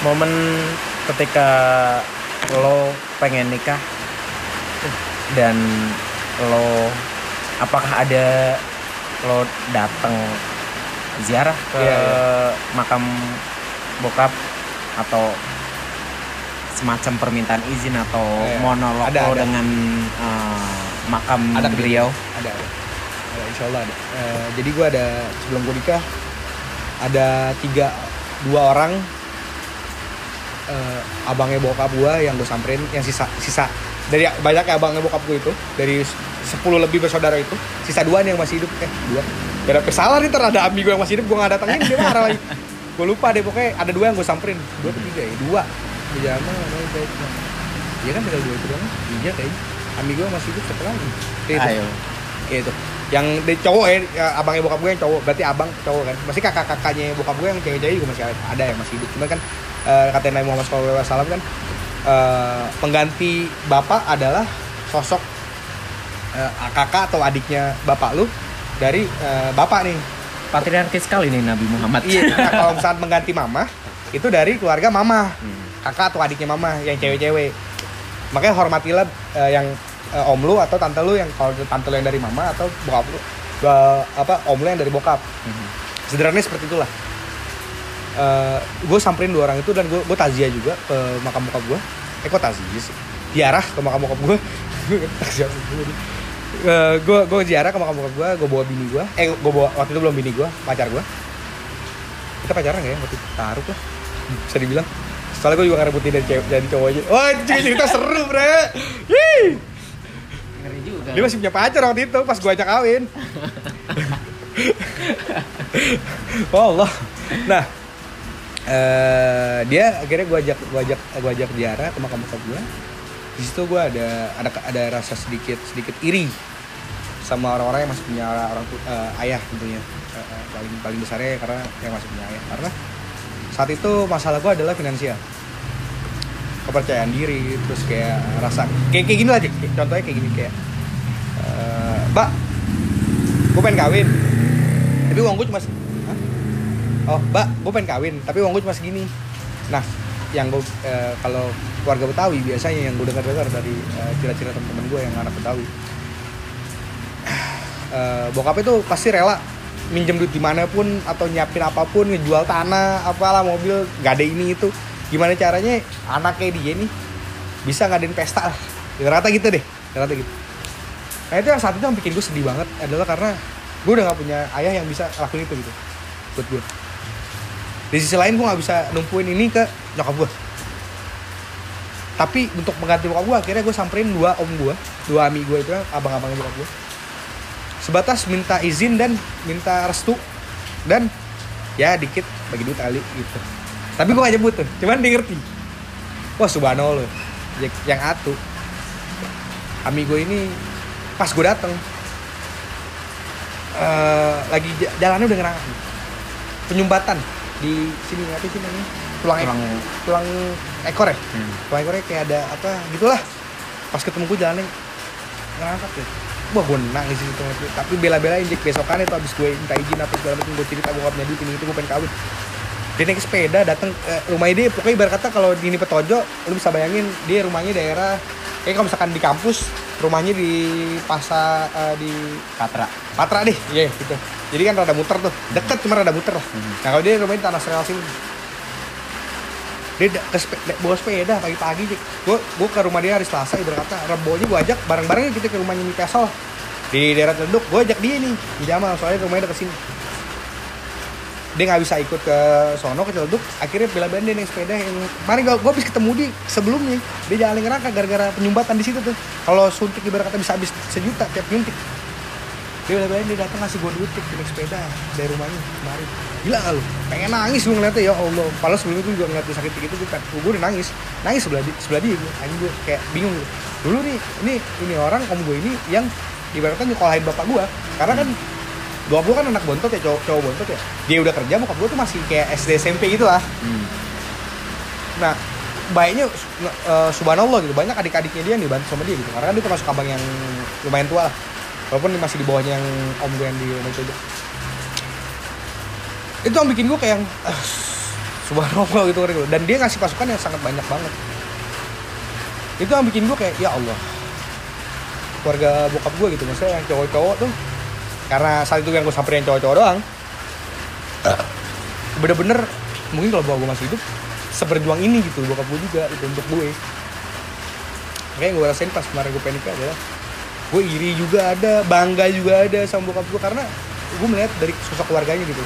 Momen ketika lo pengen nikah dan lo apakah ada lo datang ziarah ke makam bokap atau semacam permintaan izin atau monolog lo dengan makam beliau? Ada insyaallah ada. Jadi gue ada sebelum gue nikah ada dua orang abangnya bokap gue yang gue samperin, yang sisa dari banyak abangnya bokap gue itu dari 10 lebih bersaudara itu sisa 2 nih yang masih hidup. Dua gara salah nih, ternyata ada abi gue yang masih hidup gue nggak datangin dia marah lagi. Gue lupa deh, pokoknya ada 2 yang gue samperin, 2 atau 3 ya, 2 berjamaah namanya baiknya. Iya kan tinggal 2 itu doang. Iya kayaknya ami gue masih hidup setelah ini. Ayo. Kayak itu yang cowok ya, abangnya bokap gue yang cowok, berarti abang cowok kan. Masih kakak-kakaknya bokap gue yang cewek-cewek juga masih ada yang masih hidup. Cuma kan kata Nabi Muhammad SAW kan pengganti bapak adalah sosok kakak atau adiknya bapak lu dari bapak nih. Patriarkis sekali nih Nabi Muhammad. Iya, nah, kalau misalnya mengganti mama itu dari keluarga mama. Kakak atau adiknya mama yang cewek-cewek. Makanya hormatilah yang om lu atau tante lu, yang kalau tante lu yang dari mama atau bokap lu apa om lu yang dari bokap. Sederhananya seperti itulah. Gue samperin 2 orang itu dan gue taziah juga ke makam bokap gue. Kok taziah sih? Ziarah ke makam bokap gue. Gue ziarah ke makam bokap gue, gue bawa bini gue. Gue bawa waktu itu belum bini gue, pacar gue. Kita pacaran gak ya? Waktu itu taruh lah. Bisa dibilang. Soalnya gue juga ngerebutin dari cowok aja. Wah, cerita seru, bre. Ngeri juga. Dia masih punya pacar waktu itu, pas gue ajak kawin. Oh Allah. Nah, dia akhirnya gue ajak ziarah ke makam bokap gue. Di situ gue ada rasa sedikit iri sama orang-orang yang masih punya orang ayah tentunya. Paling besarnya karena yang masih punya ayah, karena saat itu masalah gue adalah finansial, kepercayaan diri, terus kayak rasa kayak gini lah Jik. Contohnya kayak gini, kayak Mbak, gue pengen kawin tapi uang gue cuma oh mbak gue pengen kawin tapi uang gue cuma segini. Nah yang gue kalau keluarga Betawi biasanya yang gue dengar dari cerita-cerita teman-teman gue yang anak Betawi, bokapnya tuh pasti rela minjem duit dimanapun atau nyiapin apapun, ngejual tanah apalah mobil gak ada ini itu, gimana caranya anaknya dia nih bisa ngadain pesta lah rata gitu deh, rata gitu. Nah itu yang saat itu yang bikin gue sedih banget adalah karena gue udah gak punya ayah yang bisa lakuin itu gitu buat gue. Di sisi lain gue gak bisa numpuin ini ke nyokap gue, tapi untuk mengganti bokap gue akhirnya gue samperin dua om gue, dua ami gue itu abang-abangnya bokap gue, sebatas minta izin dan minta restu dan ya dikit bagi duit kali gitu. Tapi gue gak nyebut tuh, cuman dia ngerti. Wah subhanallah yang atuh ami gue ini pas gue dateng lagi jalannya udah ngerang penyumbatan di sini apa sih namanya tulang ekor ya, tulang ekornya kayak ada apa gitulah. Pas ketemu gue jalannya ngerangkak ya, wah gue nangis itu tapi bela-belain. Jack besokan itu abis gue minta izin atau segala macam gue cerita gue gak punya duit ini itu gue pengen kawin, dia naik sepeda datang ke rumahnya dia. Pokoknya ibarat kata kalau di ini Petojo lu bisa bayangin dia rumahnya daerah kayak kalau misalkan di kampus rumahnya di pasar di Patra deh, iya yeah, gitu. Jadi kan rada muter tuh, deket cuma rada muter lah. Nah kalau dia rumahnya tanah sereal sini, dia bawa sepeda pagi-pagi. Gue ke rumah dia hari Selasa, ibarat kata Rebonya gue ajak bareng-bareng gitu ke rumahnya Mikesol di daerah Teluk. Gue ajak dia nih di Jamal, soalnya rumahnya dekat sini. Dia nggak bisa ikut ke sono ke Teluk, akhirnya bela-belain dia naik sepeda. Kemarin gue habis ketemu dia sebelumnya, dia jalan ngerangka gara-gara penyumbatan di situ tuh. Kalau suntik ibarat kata bisa habis sejuta tiap nyuntik. Dia bela-belain dia datang ngasih gue duit naik sepeda dari rumahnya kemarin. Gila gak lu? Pengen nangis gue ngeliatnya, ya Allah. Padahal sebelumnya gue juga ngeliat dia sakit gitu, gue udah nangis sebelah dia gue. Anjing gue kayak bingung gitu. Dulu nih, ini orang om gue ini yang ibaratnya nyekolahin bapak gue, karena kan bokap gue kan anak bontot ya, cowok bontot ya. Dia udah kerja, bokap gue tuh masih kayak SD SMP gitu lah. Nah, baiknya subhanallah gitu, banyak adik-adiknya dia yang dibantu sama dia gitu, karena kan dia termasuk abang yang lumayan tua lah, walaupun masih di bawahnya yang om gue yang di rumah itu. Itu yang bikin gue kayak yang subhanallah gitu, dan dia ngasih pasukan yang sangat banyak banget. Itu yang bikin gue kayak ya Allah, keluarga bokap gue gitu, maksudnya yang cowok-cowok tuh. Karena saat itu yang gue samperin cowok-cowok doang, bener-bener mungkin kalau gue masih hidup seberjuang ini gitu bokap gue juga itu untuk gue. Makanya gue rasain pas kemarin gue panik adalah gue iri juga ada, bangga juga ada sama bokap gue, karena gue melihat dari sosok keluarganya gitu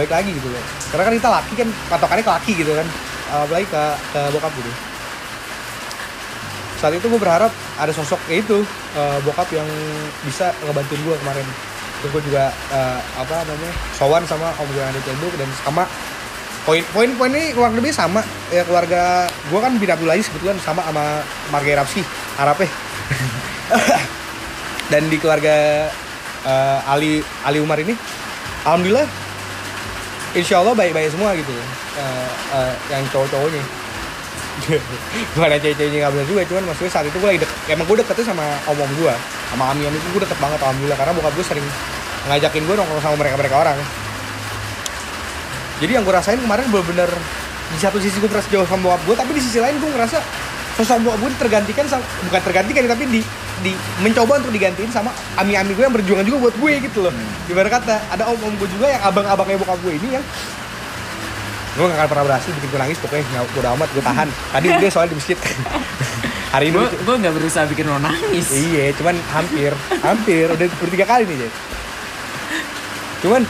baik lagi gitu loh. Karena kan kita laki kan, patokannya ke laki gitu kan, apalagi ke bokap gitu. Saat itu gue berharap ada sosok itu bokap yang bisa ngebantuin gue kemarin. Terus gue juga sowan sama om gue yang ada Cenduk, dan sama poin-poin ini keluarga lebih sama ya, keluarga gue kan bin Abdul Aziz kebetulan sama Margai Rapsi Arabnya. Dan di keluarga Ali Umar ini alhamdulillah insyaallah baik-baik semua gitu yang cowok-cowoknya. Gimana cewek-ceweknya gak bener juga, cuman maksudnya saat itu gue lagi deket, emang gue deketnya sama om-om gue, sama ami-ami itu gue deket banget alhamdulillah, karena bokap gue sering ngajakin gue nongkrong sama mereka-mereka orang. Jadi yang gue rasain kemarin bener-bener di satu sisi gue merasa jauh sama bokap gue, tapi di sisi lain gue ngerasa sosok bokap gue tergantikan sama, bukan tergantikan tapi di mencoba untuk digantiin sama ami-ami gue yang berjuang juga buat gue gitu loh. Gimana kata, ada om-om gue juga yang abang-abangnya bokap gue ini yang gue gak akan pernah berhasil bikin gue nangis, pokoknya udah amat gue tahan. Tadi udah soalnya di masjid. Hari ini gue gak berusaha bikin lo nangis. Iya, cuman hampir udah 3 kali nih Jay. Cuman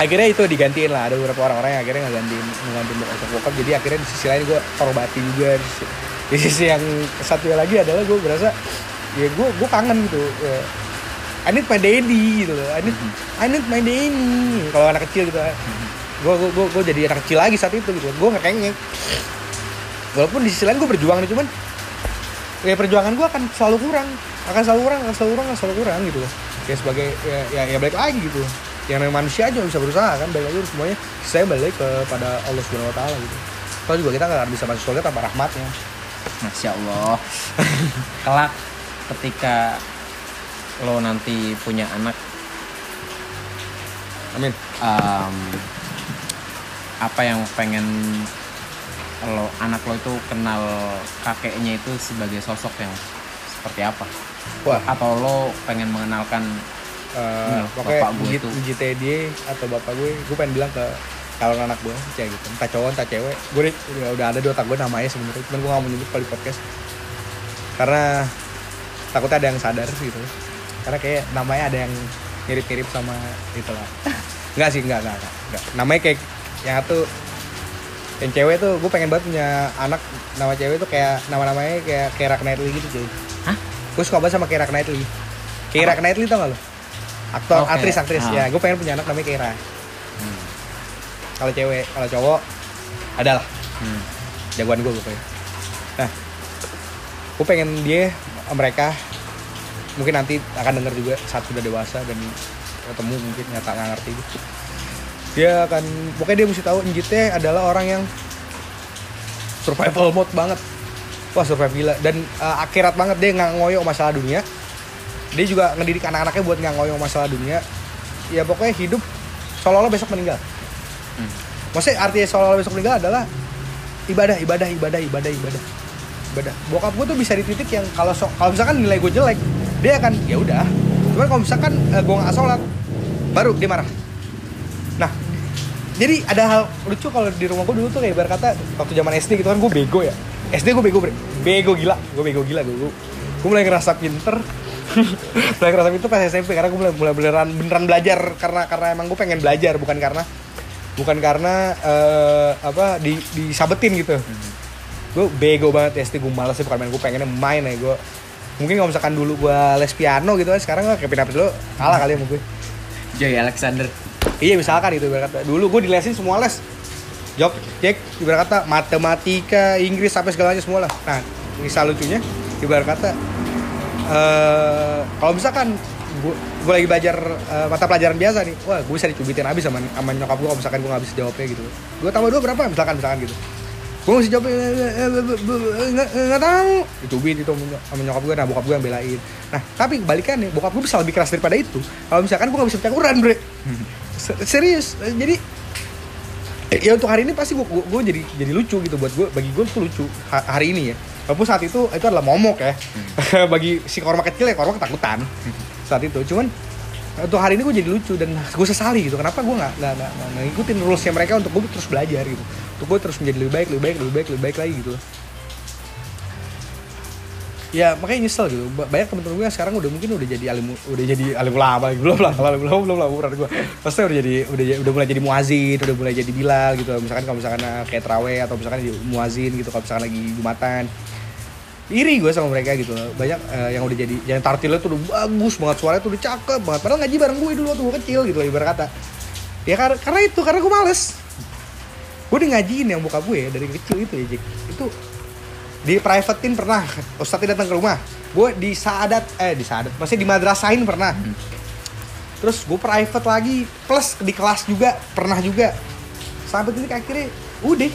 akhirnya itu digantiin lah, ada beberapa orang-orang yang akhirnya gak gantiin bokap. Jadi akhirnya di sisi lain gue korbatin juga. Di sisi yang satunya lagi adalah gue berasa ya gue kangen gitu ya. I need my daddy gitu loh, I need my daddy kalau anak kecil gitu. Gue jadi anak kecil lagi saat itu gitu, gue ngekengnya. Walaupun di sisi lain gue berjuang nih, cuman ya perjuangan gue akan selalu kurang, akan selalu kurang gitu loh. Ya sebagai ya balik lagi gitu, yang namanya manusia aja bisa berusaha kan, balik lagi semuanya saya balik kepada Allah Subhanahu Wa Taala gitu. Soalnya juga kita nggak akan bisa masuk surga tanpa rahmatnya. Masya Allah. Kelak ketika lo nanti punya anak, I mean, apa yang pengen lo, anak lo itu kenal kakeknya itu sebagai sosok yang seperti apa? Wah. Atau lo pengen mengenalkan bapak gue itu? Pokoknya dia atau bapak gue pengen bilang ke kalau anak gue kayak gitu, entah cowok entah cewek. Gue udah ada di otak gue namanya sebenarnya, cuman gue gak mau nyebut kalau di podcast karena takutnya ada yang sadar gitu, karena kayak namanya ada yang mirip-mirip sama itulah. Enggak sih, enggak. Namanya kayak yang satu yang cewek tuh gue pengen banget punya anak nama cewek tuh kayak nama-namanya kayak Kira Knightley gitu cuy. Hah? Gue suka banget sama Kira Knightley. Kira Knightley tau gak lo? Aktor, okay. aktris ya. Gue pengen punya anak namanya Kira. Kalau cewek, kalau cowok adalah jagoan gue pengen. Nah, gue pengen dia, mereka mungkin nanti akan denger juga saat sudah dewasa dan ketemu mungkin nggak ngerti gitu. Dia akan, pokoknya dia mesti tahu Njitnya adalah orang yang survival mode banget. Wah, survival gila dan akhirat banget, dia nggak ngoyo masalah dunia. Dia juga ngedidik anak-anaknya buat nggak ngoyo masalah dunia. Ya pokoknya hidup seolah-olah besok meninggal. Maksudnya artinya seolah-olah besok meninggal adalah ibadah. Bokap gue tuh bisa di titik yang kalau misalkan nilai gue jelek, dia akan ya udah. Cuman kalau misalkan gue nggak sholat, baru dia marah. Nah, jadi ada hal lucu kalau di rumah gue dulu tuh kayak ibarat kata waktu zaman SD gitu kan, gue bego ya. SD gue bego gila. Gue mulai ngerasa pinter. Mulai ngerasa pinter pas SMP karena gue mulai beneran belajar karena emang gue pengen belajar, bukan karena disabetin gitu. Gue bego banget SD, gue malas sih, bukan main, gue pengennya main ya. Gue mungkin kalau misalkan dulu gue les piano gitu kan, sekarang gue kayak pindah dulu kalah kali ya mungkin Joy Alexander. Iya misalkan gitu, ibarat kata dulu gue dilesin semua les Jack, ibarat kata matematika, Inggris sampai segalanya semua lah. Nah, misal lucunya ibarat kata kalau misalkan gue lagi belajar mata pelajaran biasa nih, wah gue bisa dicubitin abis sama nyokap gue kalau misalkan gue gak bisa jawabnya gitu. Gue tambah 2 berapa misalkan gitu, gue mesti jawabnya gak tau, dicubit itu sama nyokap gue. Nah, bokap gue yang belain. Nah, tapi kebalikannya bokap gue bisa lebih keras daripada itu kalau misalkan gue gak bisa pecah uran, bre. Serius. Jadi ya untuk hari ini pasti gue jadi lucu gitu buat gue, bagi gue tuh lucu hari ini ya. Walaupun saat itu adalah momok ya. Bagi si Korma kecil ya, Korma ketakutan saat itu. Cuman untuk hari ini gue jadi lucu dan gue sesali gitu. Kenapa gue nggak ngikutin rulesnya mereka untuk gue terus belajar gitu. Untuk gue terus menjadi lebih baik lagi gitu. Ya makanya nyesel gitu. Banyak temen-temen gue sekarang udah jadi alim ulama gitu. Belum lah umuran gue. Pasti udah mulai jadi muazin, udah mulai jadi bilal gitu. Misalkan kalau misalkan kayak tarawih atau misalkan jadi muazin gitu kalau misalkan lagi jumatan. Iri gue sama mereka gitu. Banyak yang udah jadi, yang tartilnya tuh udah bagus banget, suaranya tuh udah cakep banget. Padahal ngaji bareng gue dulu waktu gue kecil gitu loh, ibarat kata. Ya karena gue males. Gue udah ngajiin yang bokap gue ya, dari kecil itu ya Jack. Itu di privatein pernah, ustadznya datang ke rumah. Gue di saadat, maksudnya di madrasahin pernah. Terus gue private lagi, plus di kelas juga, pernah juga. Sampai titik akhirnya udah.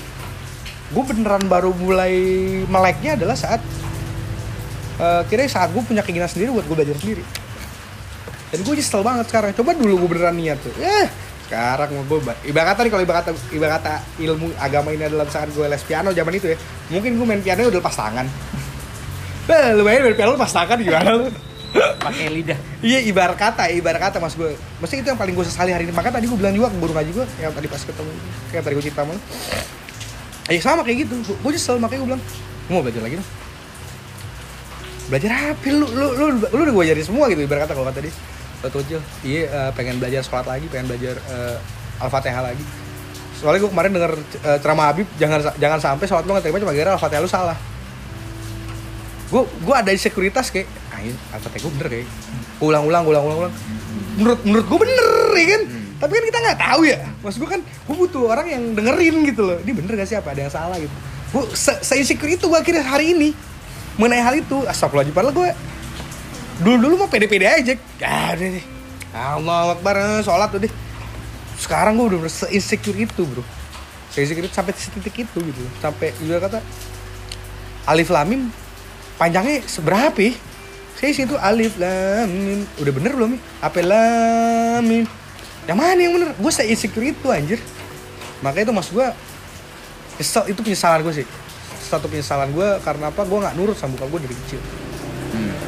Gue beneran baru mulai meleknya adalah saat gue punya keinginan sendiri buat gue belajar sendiri. Dan gue nyesel banget sekarang. Coba dulu gue beneran niat tuh. Sekarang gue ibarat kata ilmu agama ini adalah saat gue les piano zaman itu ya. Mungkin gue main piano udah lepas tangan. Bah, lumayan main piano lepas tangan gimana lu? Pakai lidah. Iya, ibarat kata mas gue. Mesti itu yang paling gue sesali hari ini. Makanya tadi gue bilang juga ke guru ngaji gue yang tadi pas ketemu, kayak tadi gue cerita sama lu. Ya sama kayak gitu, gue nyesel, makanya gue bilang gue mau belajar lagi dong. Belajar apa? Lu udah gue ajarin semua gitu, ibarat kata kalau kata dia waktu kecil. Iya, pengen belajar sholat lagi, pengen belajar Al-Fatihah lagi. Soalnya gue kemarin denger ceramah Habib, jangan sampai sholat lu gak terima cuma gara-gara Al-Fatihah lu salah. Gue ada insekuritas kayak, Al-Fatihah gue bener kayak. Gue ulang. Menurut gue bener ya kan? Tapi kan kita nggak tahu ya, maksud gue kan gue butuh orang yang dengerin gitu loh, ini bener gak sih, apa ada yang salah gitu. Gue se-insecure itu gue akhirnya hari ini mengenai hal itu. Astagfirullahaladzim, padahal gue dulu mah pede-pede aja, udah deh, Allah Akbar, sholat tuh deh. Sekarang gue udah se-insecure itu bro, se-insecure itu sampai titik itu gitu loh. Sampai juga kata alif lamim panjangnya seberapa ya, saya isinya tuh alif lamim udah bener belum ya, apa lamim Yang mana yang bener? Gue se-insecure itu anjir. Makanya itu maksud gue, itu penyesalan gue sih. Satu penyesalan gue karena apa, gue gak nurut sama bokap gue dari kecil.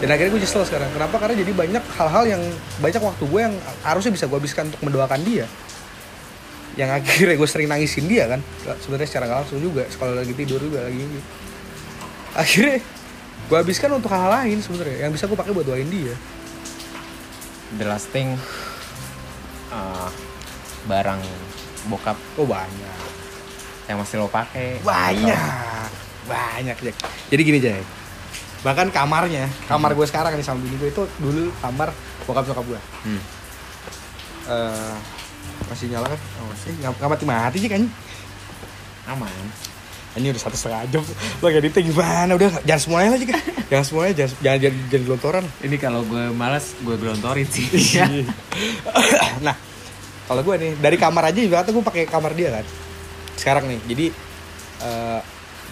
Dan akhirnya gue nyesel sekarang. Kenapa? Karena jadi banyak hal-hal yang, banyak waktu gue yang harusnya bisa gue habiskan untuk mendoakan dia, yang akhirnya gue sering nangisin dia kan sebenarnya secara gak langsung juga, kalau lagi tidur juga lagi ini. Akhirnya gue habiskan untuk hal lain sebenarnya yang bisa gue pakai buat doain dia. The last thing, barang bokap. Oh banyak. Yang masih lo pakai. Banyak Jack. Jadi gini Jack, bahkan kamarnya, kamar gue sekarang nih sama bini gue itu dulu kamar bokap-bokap gue. Masih nyala kan? Oh, nggak mati-mati sih kan? Aman. Ini udah 1,5 jam. Lo editnya gimana? Udah jangan semuanya aja kan? jangan gelontoran. Ini kalau gue malas, gue gelontorin sih. Nah, kalau gue nih dari kamar aja juga tuh gue pakai kamar dia kan. Sekarang nih,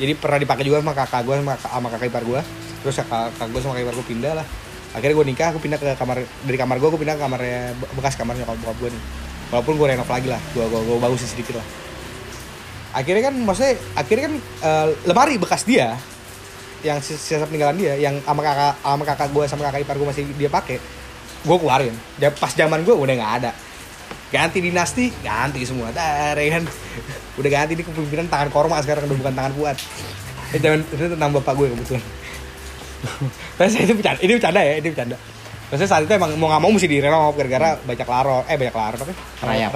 jadi pernah dipakai juga sama kakak gue sama kakak ipar gue. Terus kakak gue sama kakak ipar gue pindah lah. Akhirnya gue nikah, aku pindah ke kamar, dari kamar gue pindah ke kamarnya, bekas kamarnya bokap gue nih. Walaupun gue renov lagi lah, gue bagusin sedikit lah. Akhirnya kan, maksudnya lemari bekas dia yang sisa peninggalan dia, yang sama kakak gue sama kakak ipar gue masih dia pakai, gue keluarin. Pas zaman gue udah nggak ada. Ganti dinasti, ganti semua. Tarehan, udah ganti di kepemimpinan tangan Korma sekarang udah bukan tangan Kuat. Zaman itu tentang bapak gue kebetulan. Terus ini bercanda. Maksudnya saat itu emang mau gak mau mesti direnov gara-gara banyak laror apa? Rayap,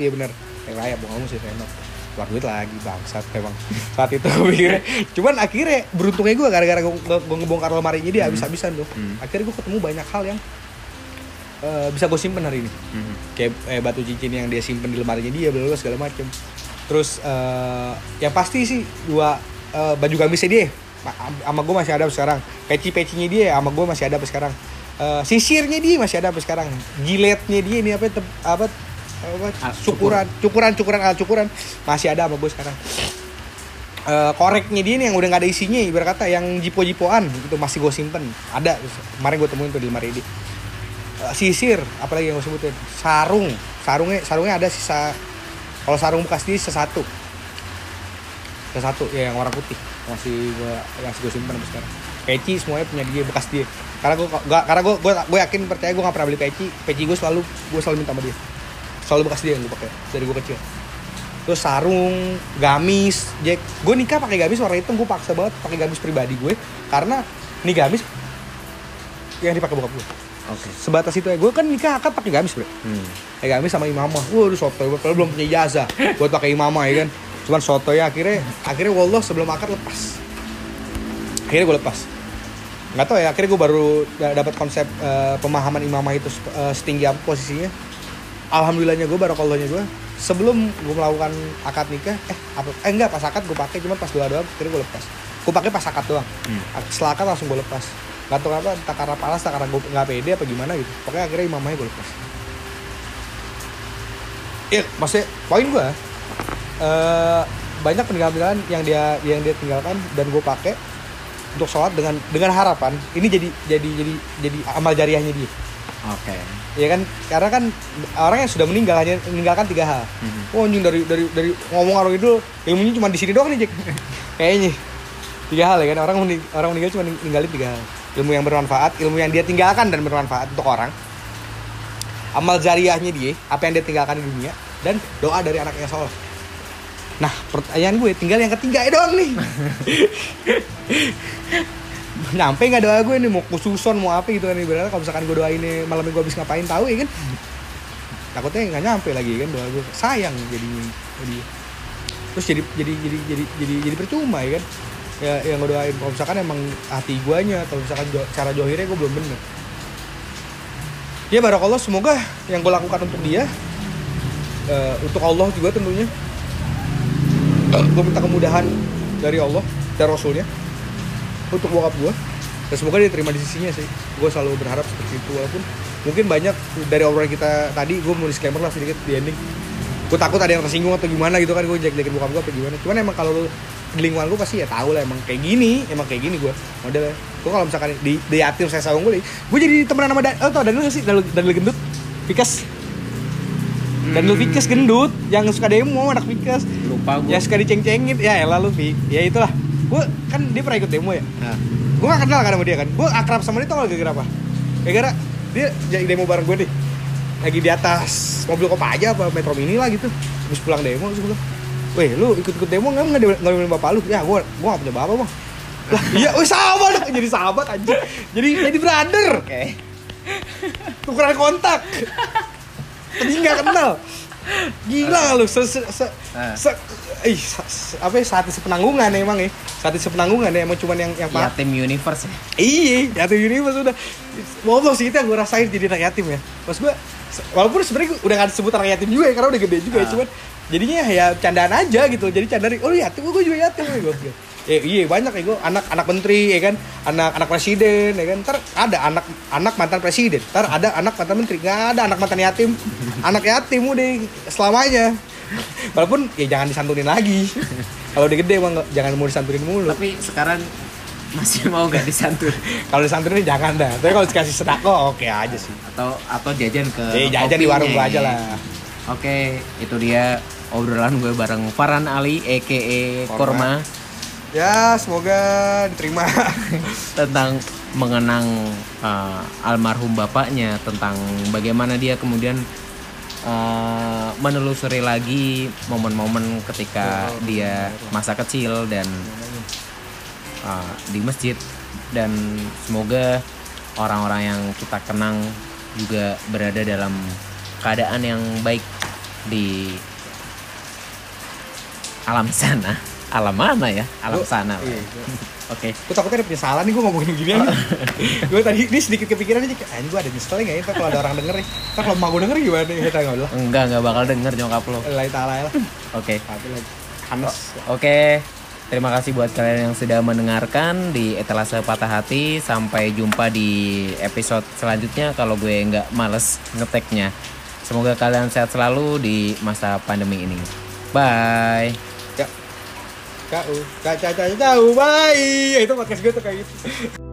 iya bener. Rayap, mau gak mau mesti renov. Keluar duit lagi, bangsat memang. Saat itu mikirnya. Cuman akhirnya beruntungnya gue gara-gara gue ngebongkar lemarinya dia habis-habisan tuh. Akhirnya gue ketemu banyak hal yang bisa gue simpen hari ini. Kayak batu cincin yang dia simpen di lemarinya dia, blablabla segala macem. Terus yang pasti sih baju gamisnya dia sama gue masih ada sekarang. Peci-pecinya dia sama gue masih ada sekarang. Sisirnya dia masih ada sampai sekarang. Giletnya dia ini cukuran masih ada sama gue sekarang. Koreknya dia nih yang udah nggak ada isinya, ibarat kata yang jipo-jipoan itu masih gue simpen. Ada kemarin gue temuin tuh di lemari ini. Sisir, apalagi yang gue sebutin, sarungnya ada sisa. Kalau sarung bekas dia sisa satu ya, yang warna putih masih gue simpen sampai sekarang. Peci semuanya punya dia, bekas dia. Karena gue yakin, percaya gue gak pernah beli peci. Peci gue selalu minta sama dia. Selalu bekas dia yang gue pakai dari gue kecil. Terus sarung, gamis, Jack. Gue nikah pakai gamis warna hitam, gue paksa banget pakai gamis pribadi gue karena ini gamis yang dipakai bokap gue. Oke. Sebatas itu ya. Gue kan nikah akad pakai gamis, Bro. Kayak gamis sama imamah. Waduh, sotoy banget. Kalau belum punya ijazah buat pakai imamah ya kan. Cuman sotoy akhirnya wallah sebelum akad lepas. Akhirnya gue lepas. Gak tau ya, akhirnya gue baru dapat konsep pemahaman imamah itu setinggi apa posisinya. Alhamdulillahnya gue, barokallahnya gue, sebelum gue melakukan akad nikah, enggak, pas akad gue pakai, cuma pas doa-doa akhirnya gue lepas. Gue pakai pas akad doang. Setelah akad langsung gue lepas. Gak tau kenapa, entah karena palas, entah karena gue gak pede apa gimana gitu. Pokoknya akhirnya imamahnya gue lepas. Maksudnya poin gue, banyak peninggalan yang dia tinggalkan dan gue pakai untuk sholat dengan harapan ini jadi amal jariahnya dia. Oke. Ya kan, karena kan orang yang sudah meninggal hanya meninggalkan 3 hal. Oh anjing, dari ngomong arung itu ilmunya cuma di sini doang nih Jack. Kayaknya 3 hal ya kan, orang meninggal cuma ninggalin 3 hal. Ilmu yang bermanfaat, ilmu yang dia tinggalkan dan bermanfaat untuk orang, amal jariahnya dia, apa yang dia tinggalkan di dunia, dan doa dari anaknya soleh. Nah, pertanyaan gue, tinggal yang ketiga doang nih. Nyampe gak doa gue nih, mau kususon, mau apa gitu kan. Ibaratnya kalau misalkan gue doainnya malamnya gue habis ngapain tahu ya kan. Takutnya gak nyampe lagi kan doa gue. Sayang jadi. Terus jadi percuma ya kan. Ya, yang gue doain kalau misalkan emang hati guanya atau misalkan cara johirnya gue belum bener. Ya barakallah, semoga yang gue lakukan untuk dia, untuk Allah juga tentunya. Gue minta kemudahan dari Allah dan Rasulnya untuk bokap gue, dan semoga dia terima di sisinya sih. Gue selalu berharap seperti itu, walaupun mungkin banyak dari obrolan kita tadi. Gue mau disclaimer lah sedikit di ending. Gue takut ada yang tersinggung atau gimana gitu kan. Gue jelek-jelekin bokap gue apa gimana. Cuman emang kalau lo di lingkungan gue pasti ya tau lah emang kayak gini gue modelnya. Gue kalau misalkan di Yatims saya sawung gue jadi temenan sama tau Daniel gak sih? Daniel gendut Pikas Dan lu Fikes gendut, yang suka demo anak Fikes. Lupa gua. Ya suka diceng-cengin. Ya elah lu Fik. Ya itulah. Gua kan dia pernah ikut demo ya. Nah. Gua gak kenal kan sama dia kan. Gua akrab sama dia tau gak gara-gara apa? Gara-gara dia jadi demo bareng gue nih. Lagi di atas mobil Kopa aja apa Metro Mini lah gitu. Habis pulang demo terus gua. Weh, lu ikut-ikut demo enggak ngomongin bapak lu? Ya gua gak punya bapak, Bang. Lah, iya weh sama dong. Jadi sahabat anjir. Jadi brother. Oke. Okay. Tukeran kontak. Tadi nggak kenal, gila lu apa ya, saat itu penanggungan emang ya, saat itu penanggungan ya, emang cuman yang apa? Yatim Universe ya? Iya, Yatim Universe udah, walaupun sih itu yang gue rasain jadi anak yatim ya, pas gue, walaupun sebenarnya udah nggak disebut anak yatim juga ya, karena udah gede juga ya, cuman jadinya ya candaan aja gitu, jadi candaan, oh yatim, gue juga yatim ya gue. Iya banyak ya gue anak menteri ya kan, anak presiden ya kan, ntar ada anak mantan presiden, ntar ada anak mantan menteri, nggak ada anak mantan yatim, anak yatim udah selamanya. Walaupun ya jangan disantunin lagi, kalau udah gede emang jangan mau disantunin mulu. Tapi sekarang masih mau nggak disantun? Kalau disantunin jangan dah, tapi kalau dikasih sedekah oke aja sih. Atau jajan ke jajan di warung gue aja lah. Oke, itu dia obrolan gue bareng Farhan Ali, a.k.a. Korma. Ya semoga diterima. Tentang mengenang almarhum bapaknya, tentang bagaimana dia kemudian menelusuri lagi momen-momen ketika dia masa kecil dan di masjid. Dan semoga orang-orang yang kita kenang juga berada dalam keadaan yang baik di alam sana. Alam mana ya? Alam sana. Iya, iya. Oke. Gue takutnya ada penyesalan nih gue ngomongin gini aja. Gue tadi ini sedikit kepikiran aja. Anjir gue ada nyeselnya gak ya? Ntar kalau ada orang denger nih. Ntar kalau emak gue denger gimana ya? Enggak bakal denger nyokap lo. Lai ta'alai lah. Oke. Oke. Terima kasih buat kalian yang sudah mendengarkan di Etalase Patah Hati. Sampai jumpa di episode selanjutnya kalau gue gak males ngeteknya. Semoga kalian sehat selalu di masa pandemi ini. Bye. Kau, bye. Itu podcast gue tuh kayak gitu.